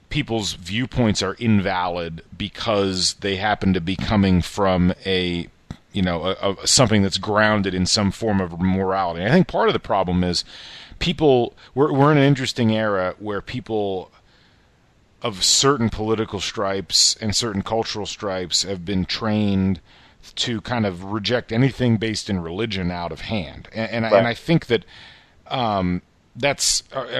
people's viewpoints are invalid because they happen to be coming from a something that's grounded in some form of morality. And I think part of the problem is we're in an interesting era where people of certain political stripes and certain cultural stripes have been trained to kind of reject anything based in religion out of hand. And I think that, I'm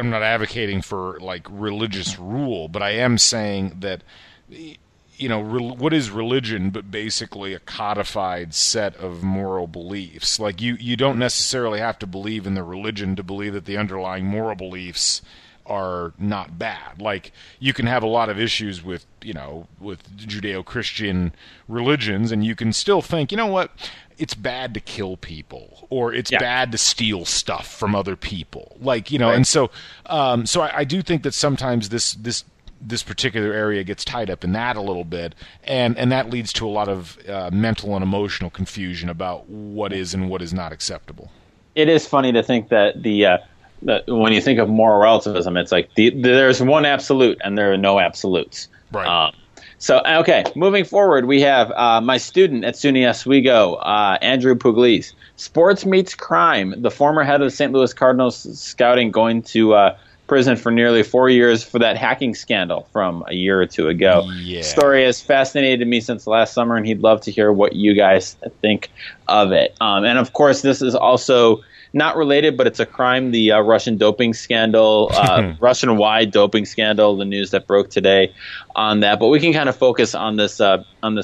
not advocating for like religious rule, but I am saying that, you know, what is religion but basically a codified set of moral beliefs? Like you don't necessarily have to believe in the religion to believe that the underlying moral beliefs are not bad. Like you can have a lot of issues with, you know, with Judeo-Christian religions, and you can still think, you know what, it's bad to kill people, or it's bad to steal stuff from other people. Like, you know, and so, I do think that sometimes this particular area gets tied up in that a little bit, and that leads to a lot of mental and emotional confusion about what is and what is not acceptable. It is funny to think that when you think of moral relativism, it's like there's one absolute and there are no absolutes. Right. So, okay, moving forward, we have my student at SUNY Oswego, Andrew Pugliese. Sports meets crime. The former head of St. Louis Cardinals scouting going to prison for nearly 4 years for that hacking scandal from a year or two ago. Yeah. Story has fascinated me since last summer, and he'd love to hear what you guys think of it. And, of course, this is also not related, but it's a crime, the Russian doping scandal, Russian-wide doping scandal, the news that broke today on that. But we can kind of focus on this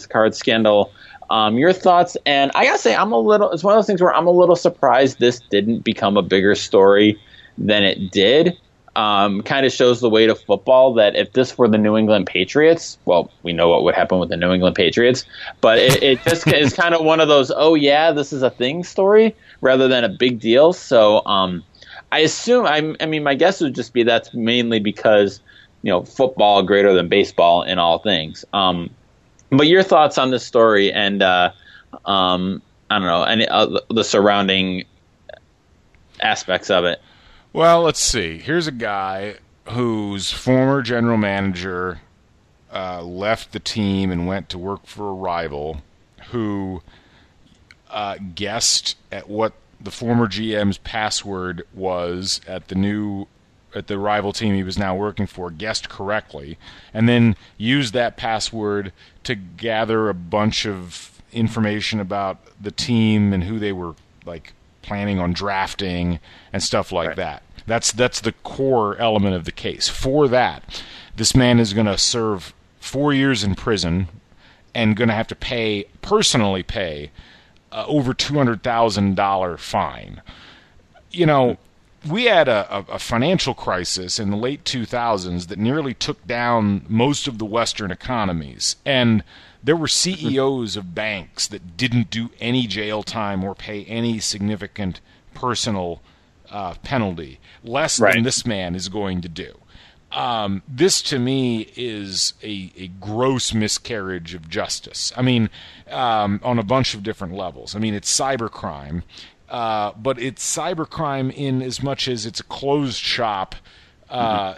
card scandal. Your thoughts, and I got to say, it's one of those things where I'm a little surprised this didn't become a bigger story than it did. Kind of shows the weight of football, that if this were the New England Patriots, well, we know what would happen with the New England Patriots, but it just is kind of one of those, oh yeah, this is a thing story rather than a big deal. So I assume, I mean, my guess would just be that's mainly because, you know, football greater than baseball in all things. But your thoughts on this story and I don't know, any the surrounding aspects of it. Well, let's see. Here's a guy whose former general manager left the team and went to work for a rival who guessed at what the former GM's password was at the new at the rival team he was now working for guessed correctly, and then used that password to gather a bunch of information about the team and who they were like planning on drafting and stuff like right. that. That's the core element of the case. For that, this man is going to serve 4 years in prison and going to have to personally pay over $200,000 fine. You know, we had a financial crisis in the late 2000s that nearly took down most of the Western economies. And there were CEOs of banks that didn't do any jail time or pay any significant personal penalty, less right. than this man is going to do. This, to me, is a gross miscarriage of justice. I mean, on a bunch of different levels. I mean, it's cybercrime. But it's cybercrime in as much as it's a closed shop.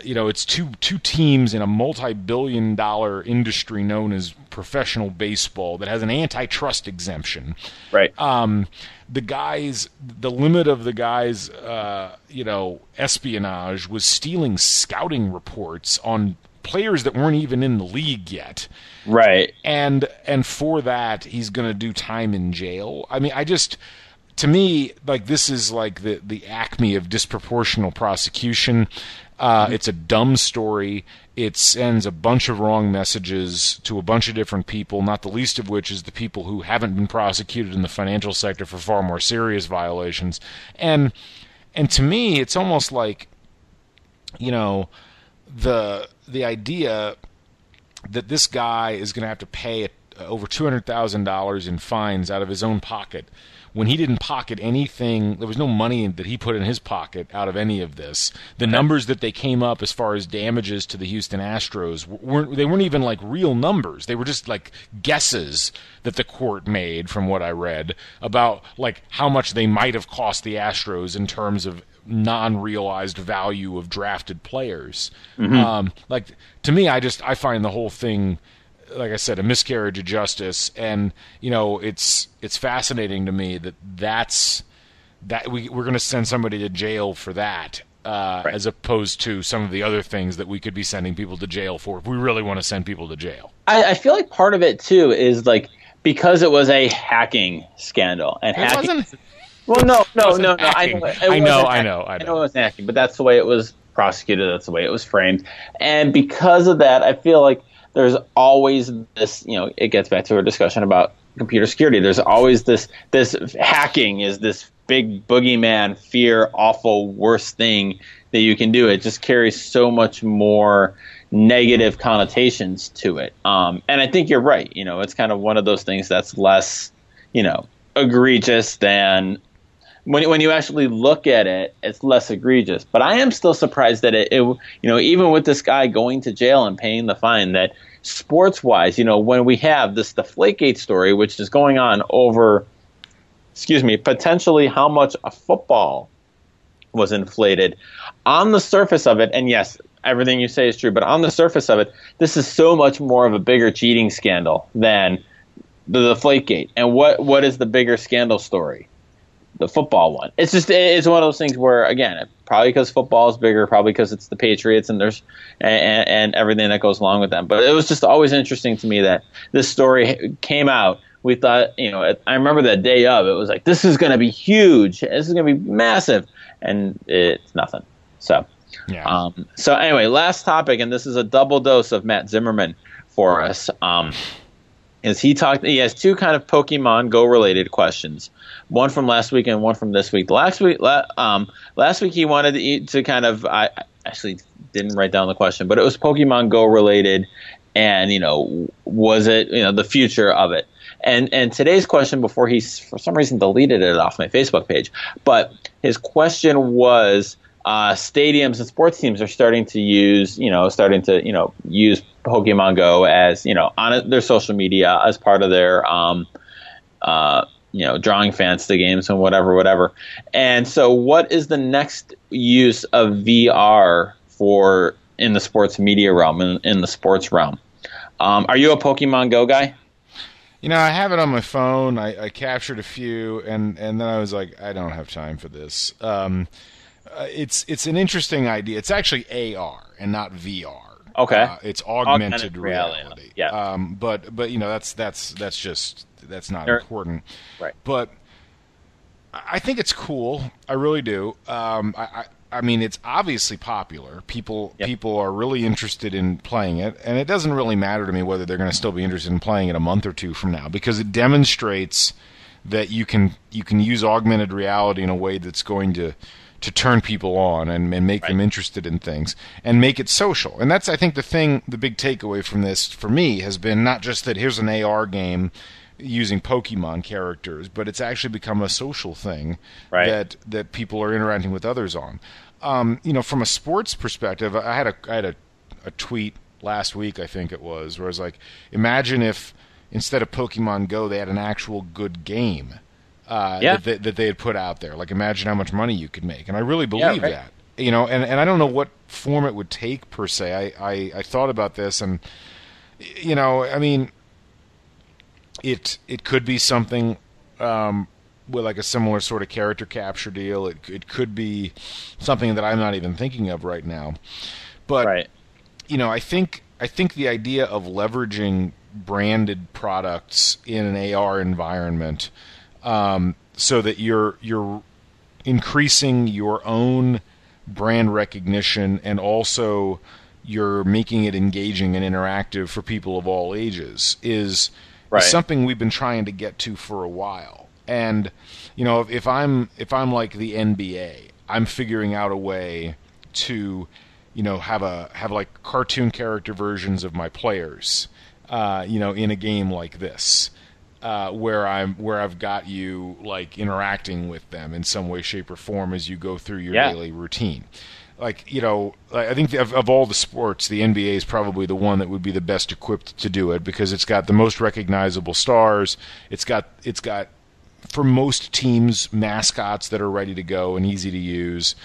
You know, it's two teams in a multi-billion-dollar industry known as professional baseball that has an antitrust exemption. Right. The limit of the guy's, espionage was stealing scouting reports on players that weren't even in the league yet. Right. And for that, he's going to do time in jail. I mean, to me, like, this is like the acme of disproportional prosecution. It's a dumb story. It sends a bunch of wrong messages to a bunch of different people, not the least of which is the people who haven't been prosecuted in the financial sector for far more serious violations. And to me, it's almost like, you know, the idea that this guy is going to have to pay over $200,000 in fines out of his own pocket, when he didn't pocket anything. There was no money that he put in his pocket out of any of this. The numbers that they came up as far as damages to the Houston Astros weren't even like real numbers. They were just like guesses that the court made, from what I read, about like how much they might have cost the Astros in terms of non-realized value of drafted players. Mm-hmm. To me, I find the whole thing, like I said, a miscarriage of justice. And, you know, it's fascinating to me that we're going to send somebody to jail for that, right. as opposed to some of the other things that we could be sending people to jail for, if we really want to send people to jail. I feel like part of it too is like, because it was a hacking scandal, and Well, no. I know it wasn't hacking, but that's the way it was prosecuted. That's the way it was framed. And because of that, I feel like, there's always this, you know, it gets back to our discussion about computer security. There's always this hacking is this big boogeyman, fear, awful, worst thing that you can do. It just carries so much more negative connotations to it. And I think you're right. You know, it's kind of one of those things that's less, you know, egregious than when you actually look at it, it's less egregious. But I am still surprised that it, you know, even with this guy going to jail and paying the fine, that sports-wise, you know, when we have the Flakegate story, which is going on over, potentially how much a football was inflated, on the surface of it, and yes, everything you say is true, but on the surface of it, this is so much more of a bigger cheating scandal than the Flakegate. And what is the bigger scandal story? The football one. It's just, it's one of those things where, again, probably because football is bigger, probably because it's the Patriots and there's and everything that goes along with them. But it was just always interesting to me that this story came out. We thought, you know, I remember that day of, it was like, this is going to be huge. This is going to be massive. And it's nothing. So, yeah. So anyway, last topic, and this is a double dose of Matt Zimmerman for us. He has two kind of Pokemon Go related questions, one from last week and one from this week. Last week he wanted to kind of, I actually didn't write down the question, but it was Pokemon Go related, and you know, was it, you know, the future of it. And today's question, before he for some reason deleted it off my Facebook page, but his question was, stadiums and sports teams are starting to use Pokemon Go as, you know, on their social media as part of their drawing fans to games and whatever. And so what is the next use of VR for in the sports media realm, in the sports realm? Are you a Pokemon Go guy? You know, I have it on my phone. I captured a few, and then I was like, I don't have time for this. It's an interesting idea. It's actually AR and not VR. Okay. It's augmented reality. Yeah. But you know that's not important. Right. But I think it's cool. I really do. I mean, it's obviously popular. People are really interested in playing it, and it doesn't really matter to me whether they're going to still be interested in playing it a month or two from now, because it demonstrates that you can use augmented reality in a way that's going to turn people on and make them interested in things and make it social. And that's, I think, the big takeaway from this for me has been not just that here's an AR game using Pokemon characters, but it's actually become a social thing that people are interacting with others on. You know, from a sports perspective, I had a tweet last week, I think it was, where I was like, imagine if instead of Pokemon Go, they had an actual good game that they had put out there. Like, imagine how much money you could make. And I really believe that. You know, and I don't know what form it would take, per se. I thought about this, and, you know, I mean, it could be something with like a similar sort of character capture deal. It could be something that I'm not even thinking of right now. But you know, I think the idea of leveraging branded products in an AR environment so that you're increasing your own brand recognition, and also you're making it engaging and interactive for people of all ages is something we've been trying to get to for a while. And you know, if I'm like the NBA, I'm figuring out a way to, you know, have like cartoon character versions of my players, you know, in a game like this, where I've got you like interacting with them in some way, shape, or form as you go through your daily routine. Like, you know, I think of all the sports, the NBA is probably the one that would be the best equipped to do it, because it's got the most recognizable stars. It's got for most teams mascots that are ready to go and easy to use,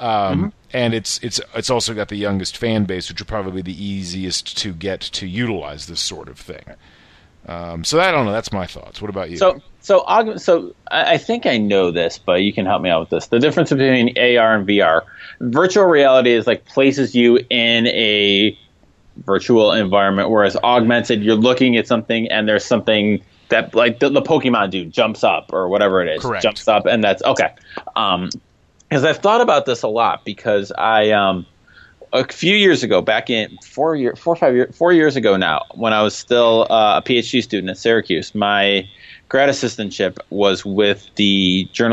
and it's also got the youngest fan base, which are probably the easiest to get to utilize this sort of thing. So I don't know. That's my thoughts. What about you? So I think I know this, but you can help me out with this. The difference between AR and VR. Virtual reality is like places you in a virtual environment, whereas augmented, you're looking at something and there's something that, like the Pokemon dude jumps up or whatever it is. Correct. Jumps up, and that's okay. Because I've thought about this a lot, because a few years ago, back in 4 years ago now, when I was still a PhD student at Syracuse, my grad assistantship was with the chair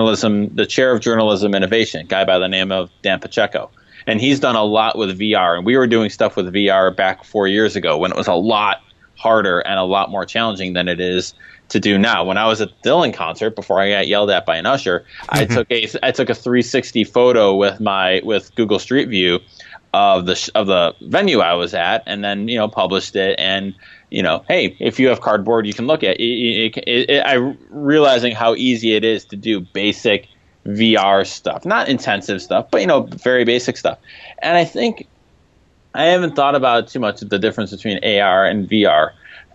of journalism innovation, a guy by the name of Dan Pacheco. And he's done a lot with VR. And we were doing stuff with VR back 4 years ago, when it was a lot harder and a lot more challenging than it is to do now. When I was at the Dylan concert, before I got yelled at by an usher, I took a 360 photo with Google Street View of the venue I was at, and then, you know, published it. And, you know, hey, if you have cardboard, you can look at it. I'm realizing how easy it is to do basic VR stuff, not intensive stuff, but, you know, very basic stuff. And I think I haven't thought about too much of the difference between AR and VR,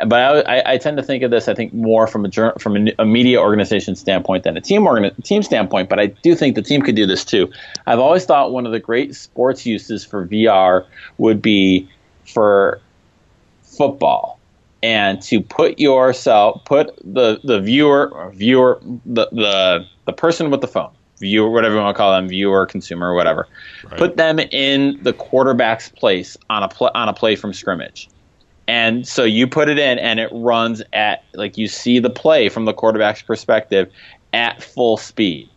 but I tend to think of this, I think, more from a media organization standpoint than a team standpoint. But I do think the team could do this too. I've always thought one of the great sports uses for VR would be for football, and to put the person with the phone, viewer, whatever you want to call them, viewer, consumer, whatever, put them in the quarterback's place on a play from scrimmage. And so you put it in, and it runs at, like, you see the play from the quarterback's perspective at full speed.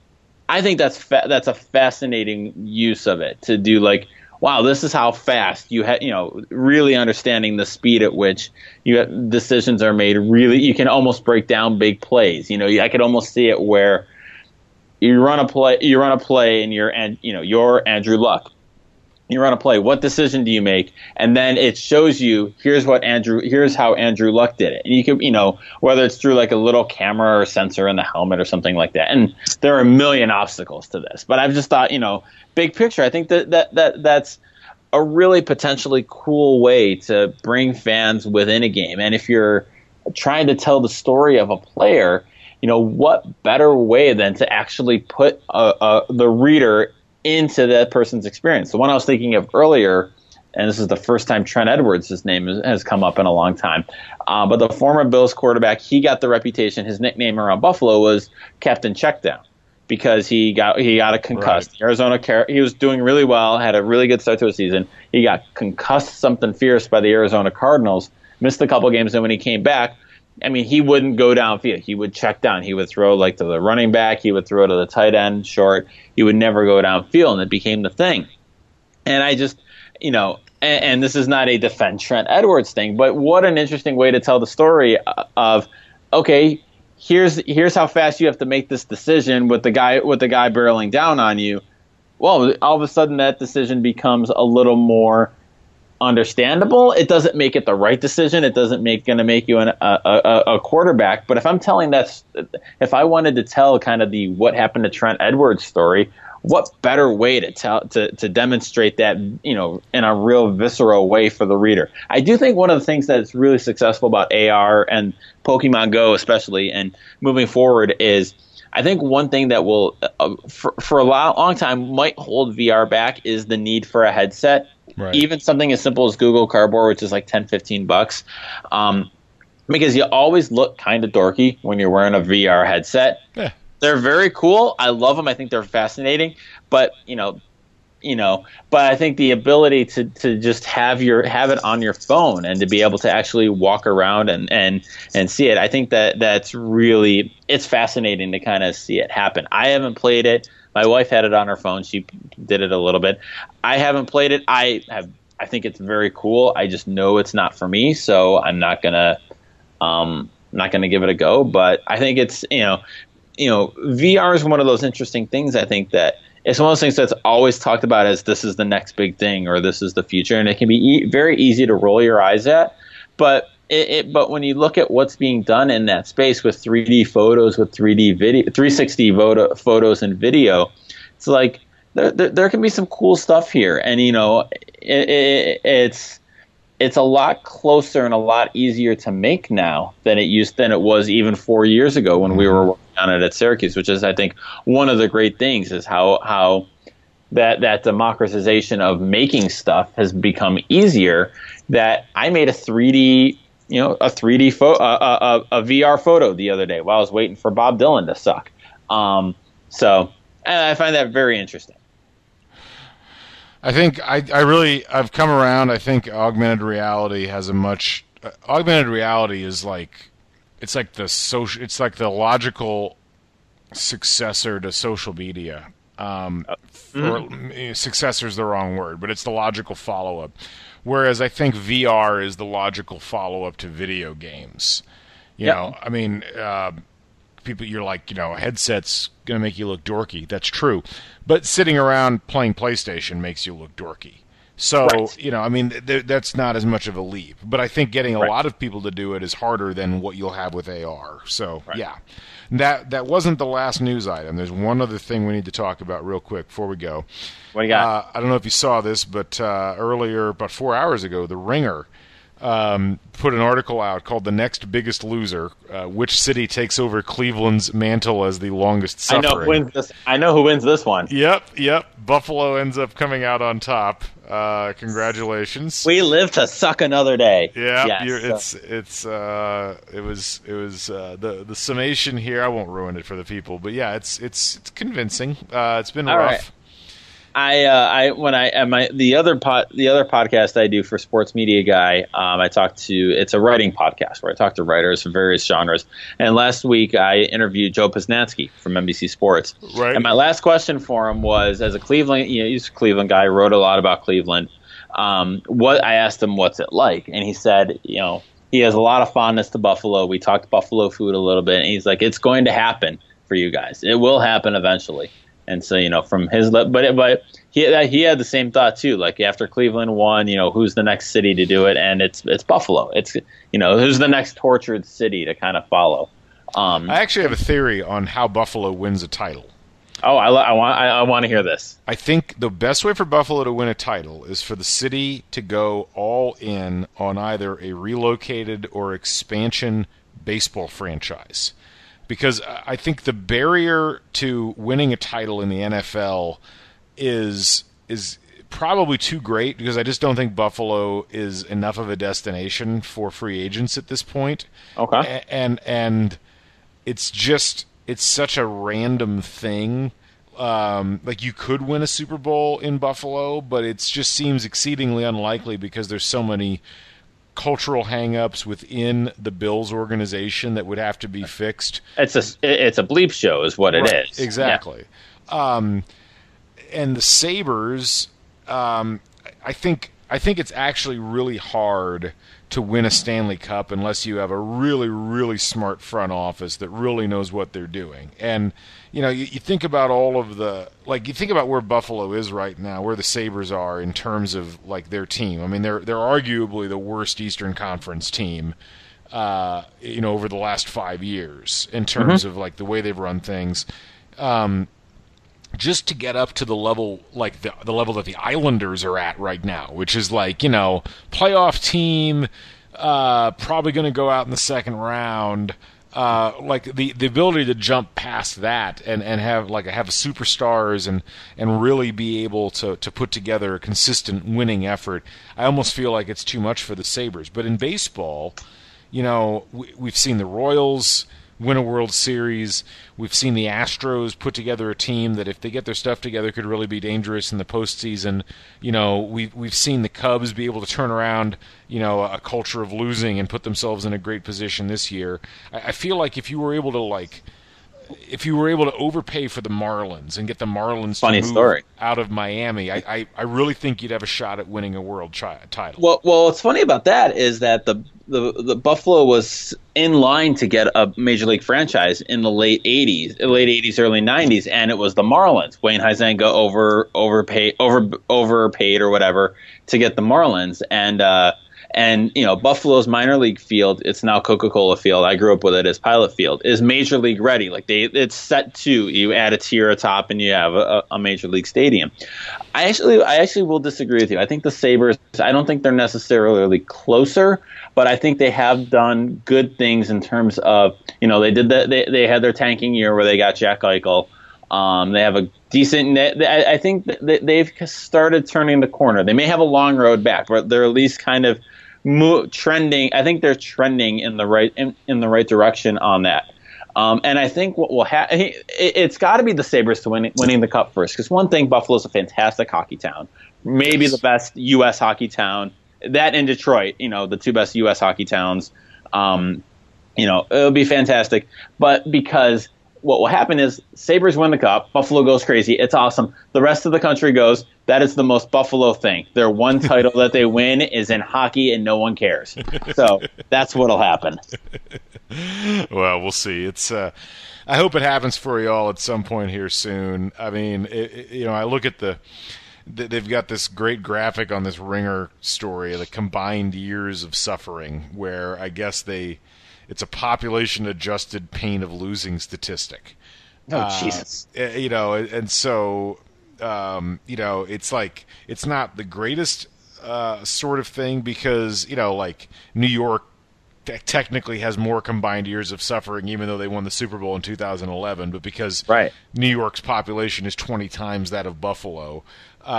I think that's a fascinating use of it, to do like, wow, this is how fast you know, really understanding the speed at which decisions are made. Really, you can almost break down big plays. You know, I could almost see it where you run a play, and you're Andrew Luck. You run a play. What decision do you make? And then it shows you here's how Andrew Luck did it. And you can, you know, whether it's through like a little camera or sensor in the helmet or something like that. And there are a million obstacles to this, but I've just thought, you know, big picture, I think that's a really potentially cool way to bring fans within a game. And if you're trying to tell the story of a player, you know, what better way than to actually put the reader into that person's experience. The one I was thinking of earlier, and this is the first time Trent Edwards, his name has come up in a long time, but the former Bills quarterback, he got the reputation, his nickname around Buffalo was Captain Checkdown, because he got a concussed. Right. Arizona, he was doing really well, had a really good start to a season. He got concussed something fierce by the Arizona Cardinals, missed a couple games, and when he came back, I mean, he wouldn't go downfield. He would check down. He would throw like to the running back. He would throw to the tight end, short. He would never go downfield, and it became the thing. And I just, you know, and this is not a defend Trent Edwards thing, but what an interesting way to tell the story of, okay, here's how fast you have to make this decision with the guy barreling down on you. Well, all of a sudden that decision becomes a little more understandable. It doesn't make it the right decision. It doesn't make you a quarterback. But if I'm telling that, if I wanted to tell kind of the what happened to Trent Edwards story, what better way to tell to demonstrate that, you know, in a real visceral way for the reader? I do think one of the things that's really successful about AR and Pokemon Go especially, and moving forward, is I think one thing that will for a long time might hold VR back is the need for a headset. Right. Even something as simple as Google Cardboard, which is like $10-15, because you always look kind of dorky when you're wearing a VR headset. Yeah. They're very cool. I love them. I think they're fascinating. But but I think the ability to just have it on your phone and to be able to actually walk around and see it, I think that's really, it's fascinating to kind of see it happen. I haven't played it. My wife had it on her phone. She did it a little bit. I haven't played it. I think it's very cool. I just know it's not for me, so I'm not gonna give it a go. But I think it's VR is one of those interesting things. I think that it's one of those things that's always talked about as this is the next big thing or this is the future, and it can be very easy to roll your eyes at, but. But when you look at what's being done in that space with 3D photos, with 3D video, 360 photos and video, it's like there can be some cool stuff here, and it's a lot closer and a lot easier to make now than it was even 4 years ago when we were working on it at Syracuse, which is I think one of the great things is how that democratization of making stuff has become easier. That I made a VR photo the other day while I was waiting for Bob Dylan to suck. So I find that very interesting. I think I've come around. I think augmented reality has augmented reality is like, it's like the logical successor to social media. Successor is the wrong word, but it's the logical follow-up. Whereas I think VR is the logical follow-up to video games. You know, I mean, you're like, headsets going to make you look dorky. That's true. But sitting around playing PlayStation makes you look dorky. So, right. That's not as much of a leap. But I think getting a lot of people to do it is harder than what you'll have with AR. So, yeah. That wasn't the last news item. There's one other thing we need to talk about real quick before we go. What do you got? I don't know if you saw this, but earlier, about 4 hours ago, The Ringer put an article out called The Next Biggest Loser, Which City Takes Over Cleveland's Mantle as the Longest Suffering. I know who wins this one. Yep. Buffalo ends up coming out on top. Congratulations. We live to suck another day. Yeah, yes. It was the summation here. I won't ruin it for the people, but yeah, it's convincing. It's been all rough. Right. The other podcast I do for Sports Media Guy, it's a writing podcast where I talk to writers from various genres. And last week I interviewed Joe Posnanski from NBC Sports. Right. And my last question for him was, as a Cleveland, he's a Cleveland guy, wrote a lot about Cleveland. I asked him, what's it like? And he said, he has a lot of fondness to Buffalo. We talked Buffalo food a little bit, and he's like, it's going to happen for you guys. It will happen eventually. And so, from his lip, but he had the same thought too. Like after Cleveland won, who's the next city to do it? And it's Buffalo. It's who's the next tortured city to kind of follow. I actually have a theory on how Buffalo wins a title. Oh, I want to hear this. I think the best way for Buffalo to win a title is for the city to go all in on either a relocated or expansion baseball franchise. Because I think the barrier to winning a title in the NFL is probably too great, because I just don't think Buffalo is enough of a destination for free agents at this point. Okay. And it's just, it's such a random thing. Like, you could win a Super Bowl in Buffalo, but it just seems exceedingly unlikely because there's so many cultural hangups within the Bills organization that would have to be fixed. It's a bleep show is what it right. is. Exactly. Yeah. And the Sabres, I think it's actually really hard to win a Stanley Cup unless you have a really, really smart front office that really knows what they're doing. And, you know, you think about all of the – like, you think about where Buffalo is right now, where the Sabres are in terms of, like, their team. I mean, they're arguably the worst Eastern Conference team, you know, over the last 5 years in terms mm-hmm. of, like, the way they've run things. Just to get up to the level, like the level that the Islanders are at right now, which is like, you know, playoff team, probably going to go out in the second round. Like the ability to jump past that and have like have superstars and really be able to put together a consistent winning effort. I almost feel like it's too much for the Sabres. But in baseball, you know, we've seen the Royals win a World Series. We've seen the Astros put together a team that, if they get their stuff together, could really be dangerous in the postseason. You know, we've seen the Cubs be able to turn around, you know, a culture of losing and put themselves in a great position this year. I feel like if you were able to overpay for the Marlins and get the Marlins out of Miami, I really think you'd have a shot at winning a world title. Well, what's funny about that is that the Buffalo was in line to get a major league franchise in the late '80s, early '90s, and it was the Marlins. Wayne Huizenga overpaid or whatever to get the Marlins, and you know, Buffalo's minor league field, it's now Coca-Cola Field. I grew up with it as Pilot Field, is major league ready. Like it's set to, you add a tier atop and you have a major league stadium. I actually will disagree with you. I think the Sabres, I don't think they're necessarily closer, but I think they have done good things in terms of, you know, they did that. They had their tanking year where they got Jack Eichel. They have a decent. I think they've started turning the corner. They may have a long road back, but they're at least kind of trending. I think they're trending in the right direction on that. And I think what will happen, it's got to be the Sabres to winning the Cup first, because one thing, Buffalo's a fantastic hockey town, maybe the best U.S. hockey town. That in Detroit, you know, the two best U.S. hockey towns. You know, it'll be fantastic, but because what will happen is Sabres win the Cup. Buffalo goes crazy. It's awesome. The rest of the country goes, that is the most Buffalo thing. Their one title that they win is in hockey, and no one cares. So that's what will happen. Well, we'll see. It's I hope it happens for you all at some point here soon. I mean, you know, I look at they've got this great graphic on this Ringer story, the combined years of suffering, where I guess it's a population-adjusted pain of losing statistic. Oh, Jesus. You know, and so, you know, it's like, it's not the greatest sort of thing, because, you know, like, New York technically has more combined years of suffering, even though they won the Super Bowl in 2011, but because right. New York's population is 20 times that of Buffalo. You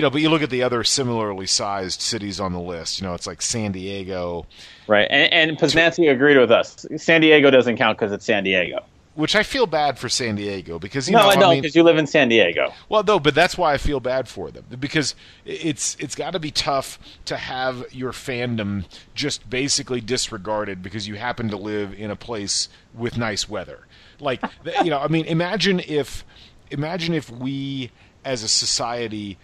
know, but you look at the other similarly sized cities on the list. You know, it's like San Diego, right? And Poznanski agreed with us. San Diego doesn't count because it's San Diego. Which I feel bad for San Diego, because you know, I don't, because you live in San Diego. Well, no, but that's why I feel bad for them, because it's got to be tough to have your fandom just basically disregarded because you happen to live in a place with nice weather. Like, you know, I mean, imagine if we, as a society,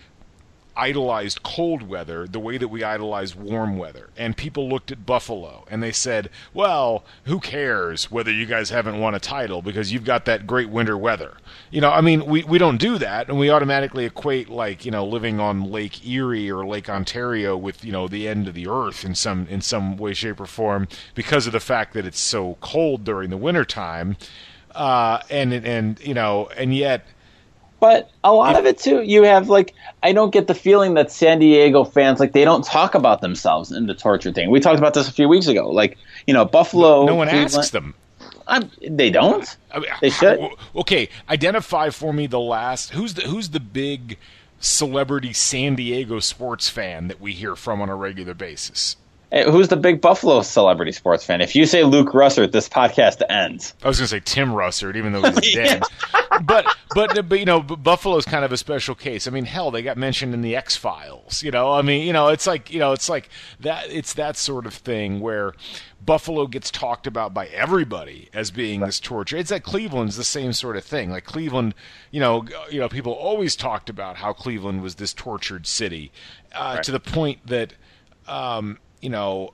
idolized cold weather the way that we idolize warm weather. And people looked at Buffalo and they said, well, who cares whether you guys haven't won a title because you've got that great winter weather. You know, I mean, we don't do that, and we automatically equate, like, you know, living on Lake Erie or Lake Ontario with, you know, the end of the earth in some way, shape, or form because of the fact that it's so cold during the wintertime. And you know, and yet... But a lot of it, too, you have, like, I don't get the feeling that San Diego fans, like, they don't talk about themselves in the torture thing. We talked about this a few weeks ago. Like, you know, Buffalo. No one asks them. They don't. They should. Okay, identify for me the last. Who's the big celebrity San Diego sports fan that we hear from on a regular basis? Hey, who's the big Buffalo celebrity sports fan? If you say Luke Russert, this podcast ends. I was going to say Tim Russert, even though he's dead. But you know, Buffalo's kind of a special case. I mean, hell, they got mentioned in the X-Files. You know, I mean, it's like that. It's that sort of thing where Buffalo gets talked about by everybody as being this torture. It's like Cleveland's the same sort of thing. Like Cleveland, you know, people always talked about how Cleveland was this tortured city to the point that. You know,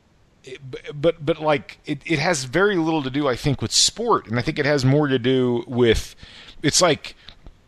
but like it has very little to do, I think, with sport, and I think it has more to do with it's like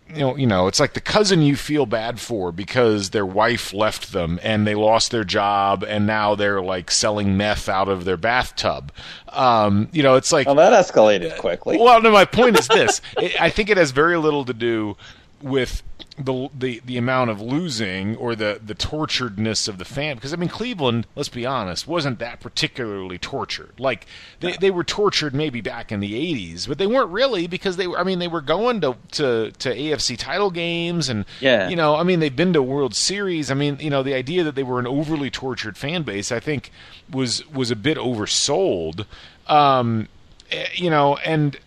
you know it's like the cousin you feel bad for because their wife left them and they lost their job and now they're like selling meth out of their bathtub. You know, it's like, well, that escalated quickly. Well, no, my point is this: I think it has very little to do with the amount of losing or the torturedness of the fan, because I mean Cleveland, let's be honest, wasn't that particularly tortured. Like they were tortured maybe back in the 80s, but they weren't really, because they were going to AFC title games, and you know, I mean, they've been to World Series. I mean, you know, the idea that they were an overly tortured fan base, I think was a bit oversold, you know, and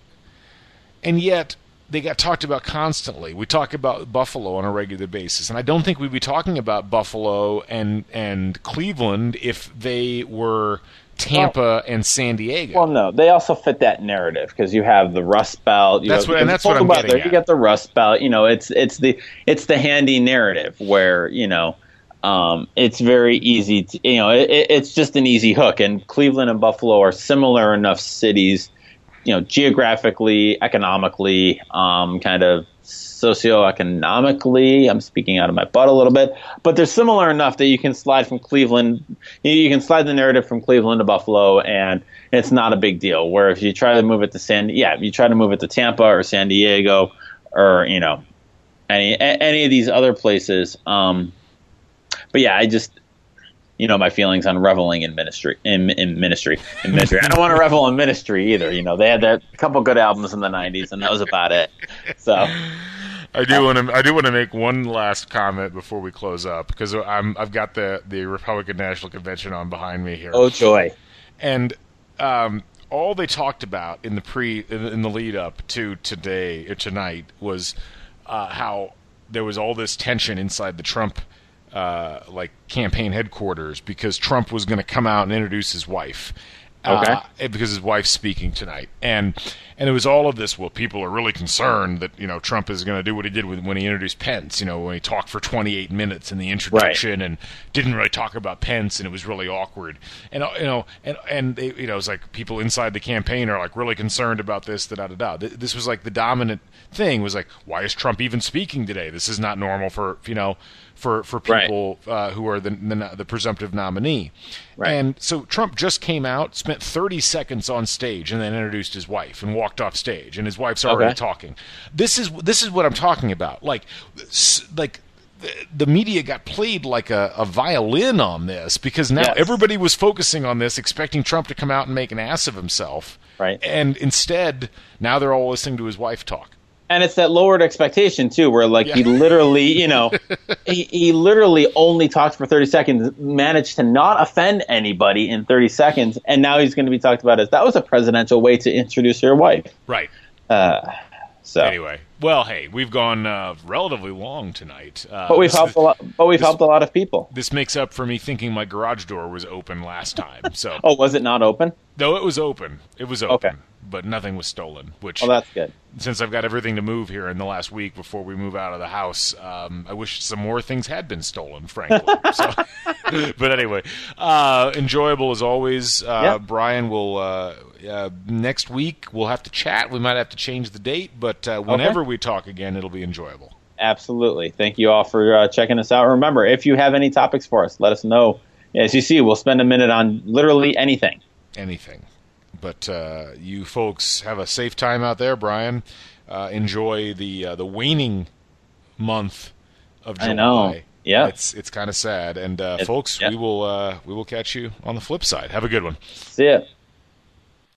yet they got talked about constantly. We talk about Buffalo on a regular basis, and I don't think we'd be talking about Buffalo and Cleveland if they were Tampa and San Diego. Well, no, they also fit that narrative, because you have the Rust Belt. That's what I'm getting at. You get the Rust Belt. You know, it's the handy narrative where, you know, it's very easy. You know, it's just an easy hook, and Cleveland and Buffalo are similar enough cities. You know, geographically, economically, kind of socioeconomically, I'm speaking out of my butt a little bit, but they're similar enough that you can slide from Cleveland, you can slide the narrative from Cleveland to Buffalo, and it's not a big deal. Where if you try to move it to Tampa or San Diego, or you know, any of these other places, but yeah, I just. You know, my feelings on reveling in ministry. I don't want to revel in ministry either. You know, they had a couple good albums in the 90s, and that was about it. So, I do want to make one last comment before we close up, because I've got the Republican National Convention on behind me here. Oh joy! And all they talked about in the in the lead up to today or tonight was how there was all this tension inside the Trump. Like campaign headquarters, because Trump was going to come out and introduce his wife, because his wife's speaking tonight, and it was all of this. Well, people are really concerned that, you know, Trump is going to do what he did when he introduced Pence. You know, when he talked for 28 minutes in the introduction and didn't really talk about Pence, and it was really awkward. And you know, and they, you know, it's like people inside the campaign are like really concerned about this. This was like the dominant thing was like, why is Trump even speaking today? This is not normal for, you know. For people who are the presumptive nominee. Right. And so Trump just came out, spent 30 seconds on stage, and then introduced his wife and walked off stage, and his wife's already talking. This is what I'm talking about. Like the media got played like a violin on this, because now everybody was focusing on this, expecting Trump to come out and make an ass of himself. Right. And instead, now they're all listening to his wife talk. And it's that lowered expectation too, where like he literally, you know, he literally only talked for 30 seconds, managed to not offend anybody in 30 seconds, and now he's going to be talked about as that was a presidential way to introduce your wife. Right. So anyway, well, hey, we've gone relatively long tonight, but we've helped a lot. But we've helped a lot of people. This makes up for me thinking my garage door was open last time. So was it not open? No, it was open. It was open, but nothing was stolen. Which that's good. Since I've got everything to move here in the last week before we move out of the house, I wish some more things had been stolen, frankly. So, but anyway, enjoyable as always. Brian will. Next week we'll have to chat. We might have to change the date, but whenever we talk again, it'll be enjoyable. Absolutely. Thank you all for checking us out. Remember, if you have any topics for us, let us know. As you see, we'll spend a minute on literally anything. But you folks have a safe time out there, Brian. Enjoy the waning month of July. I know. Yeah, it's kind of sad. And folks, we will catch you on the flip side. Have a good one. See ya.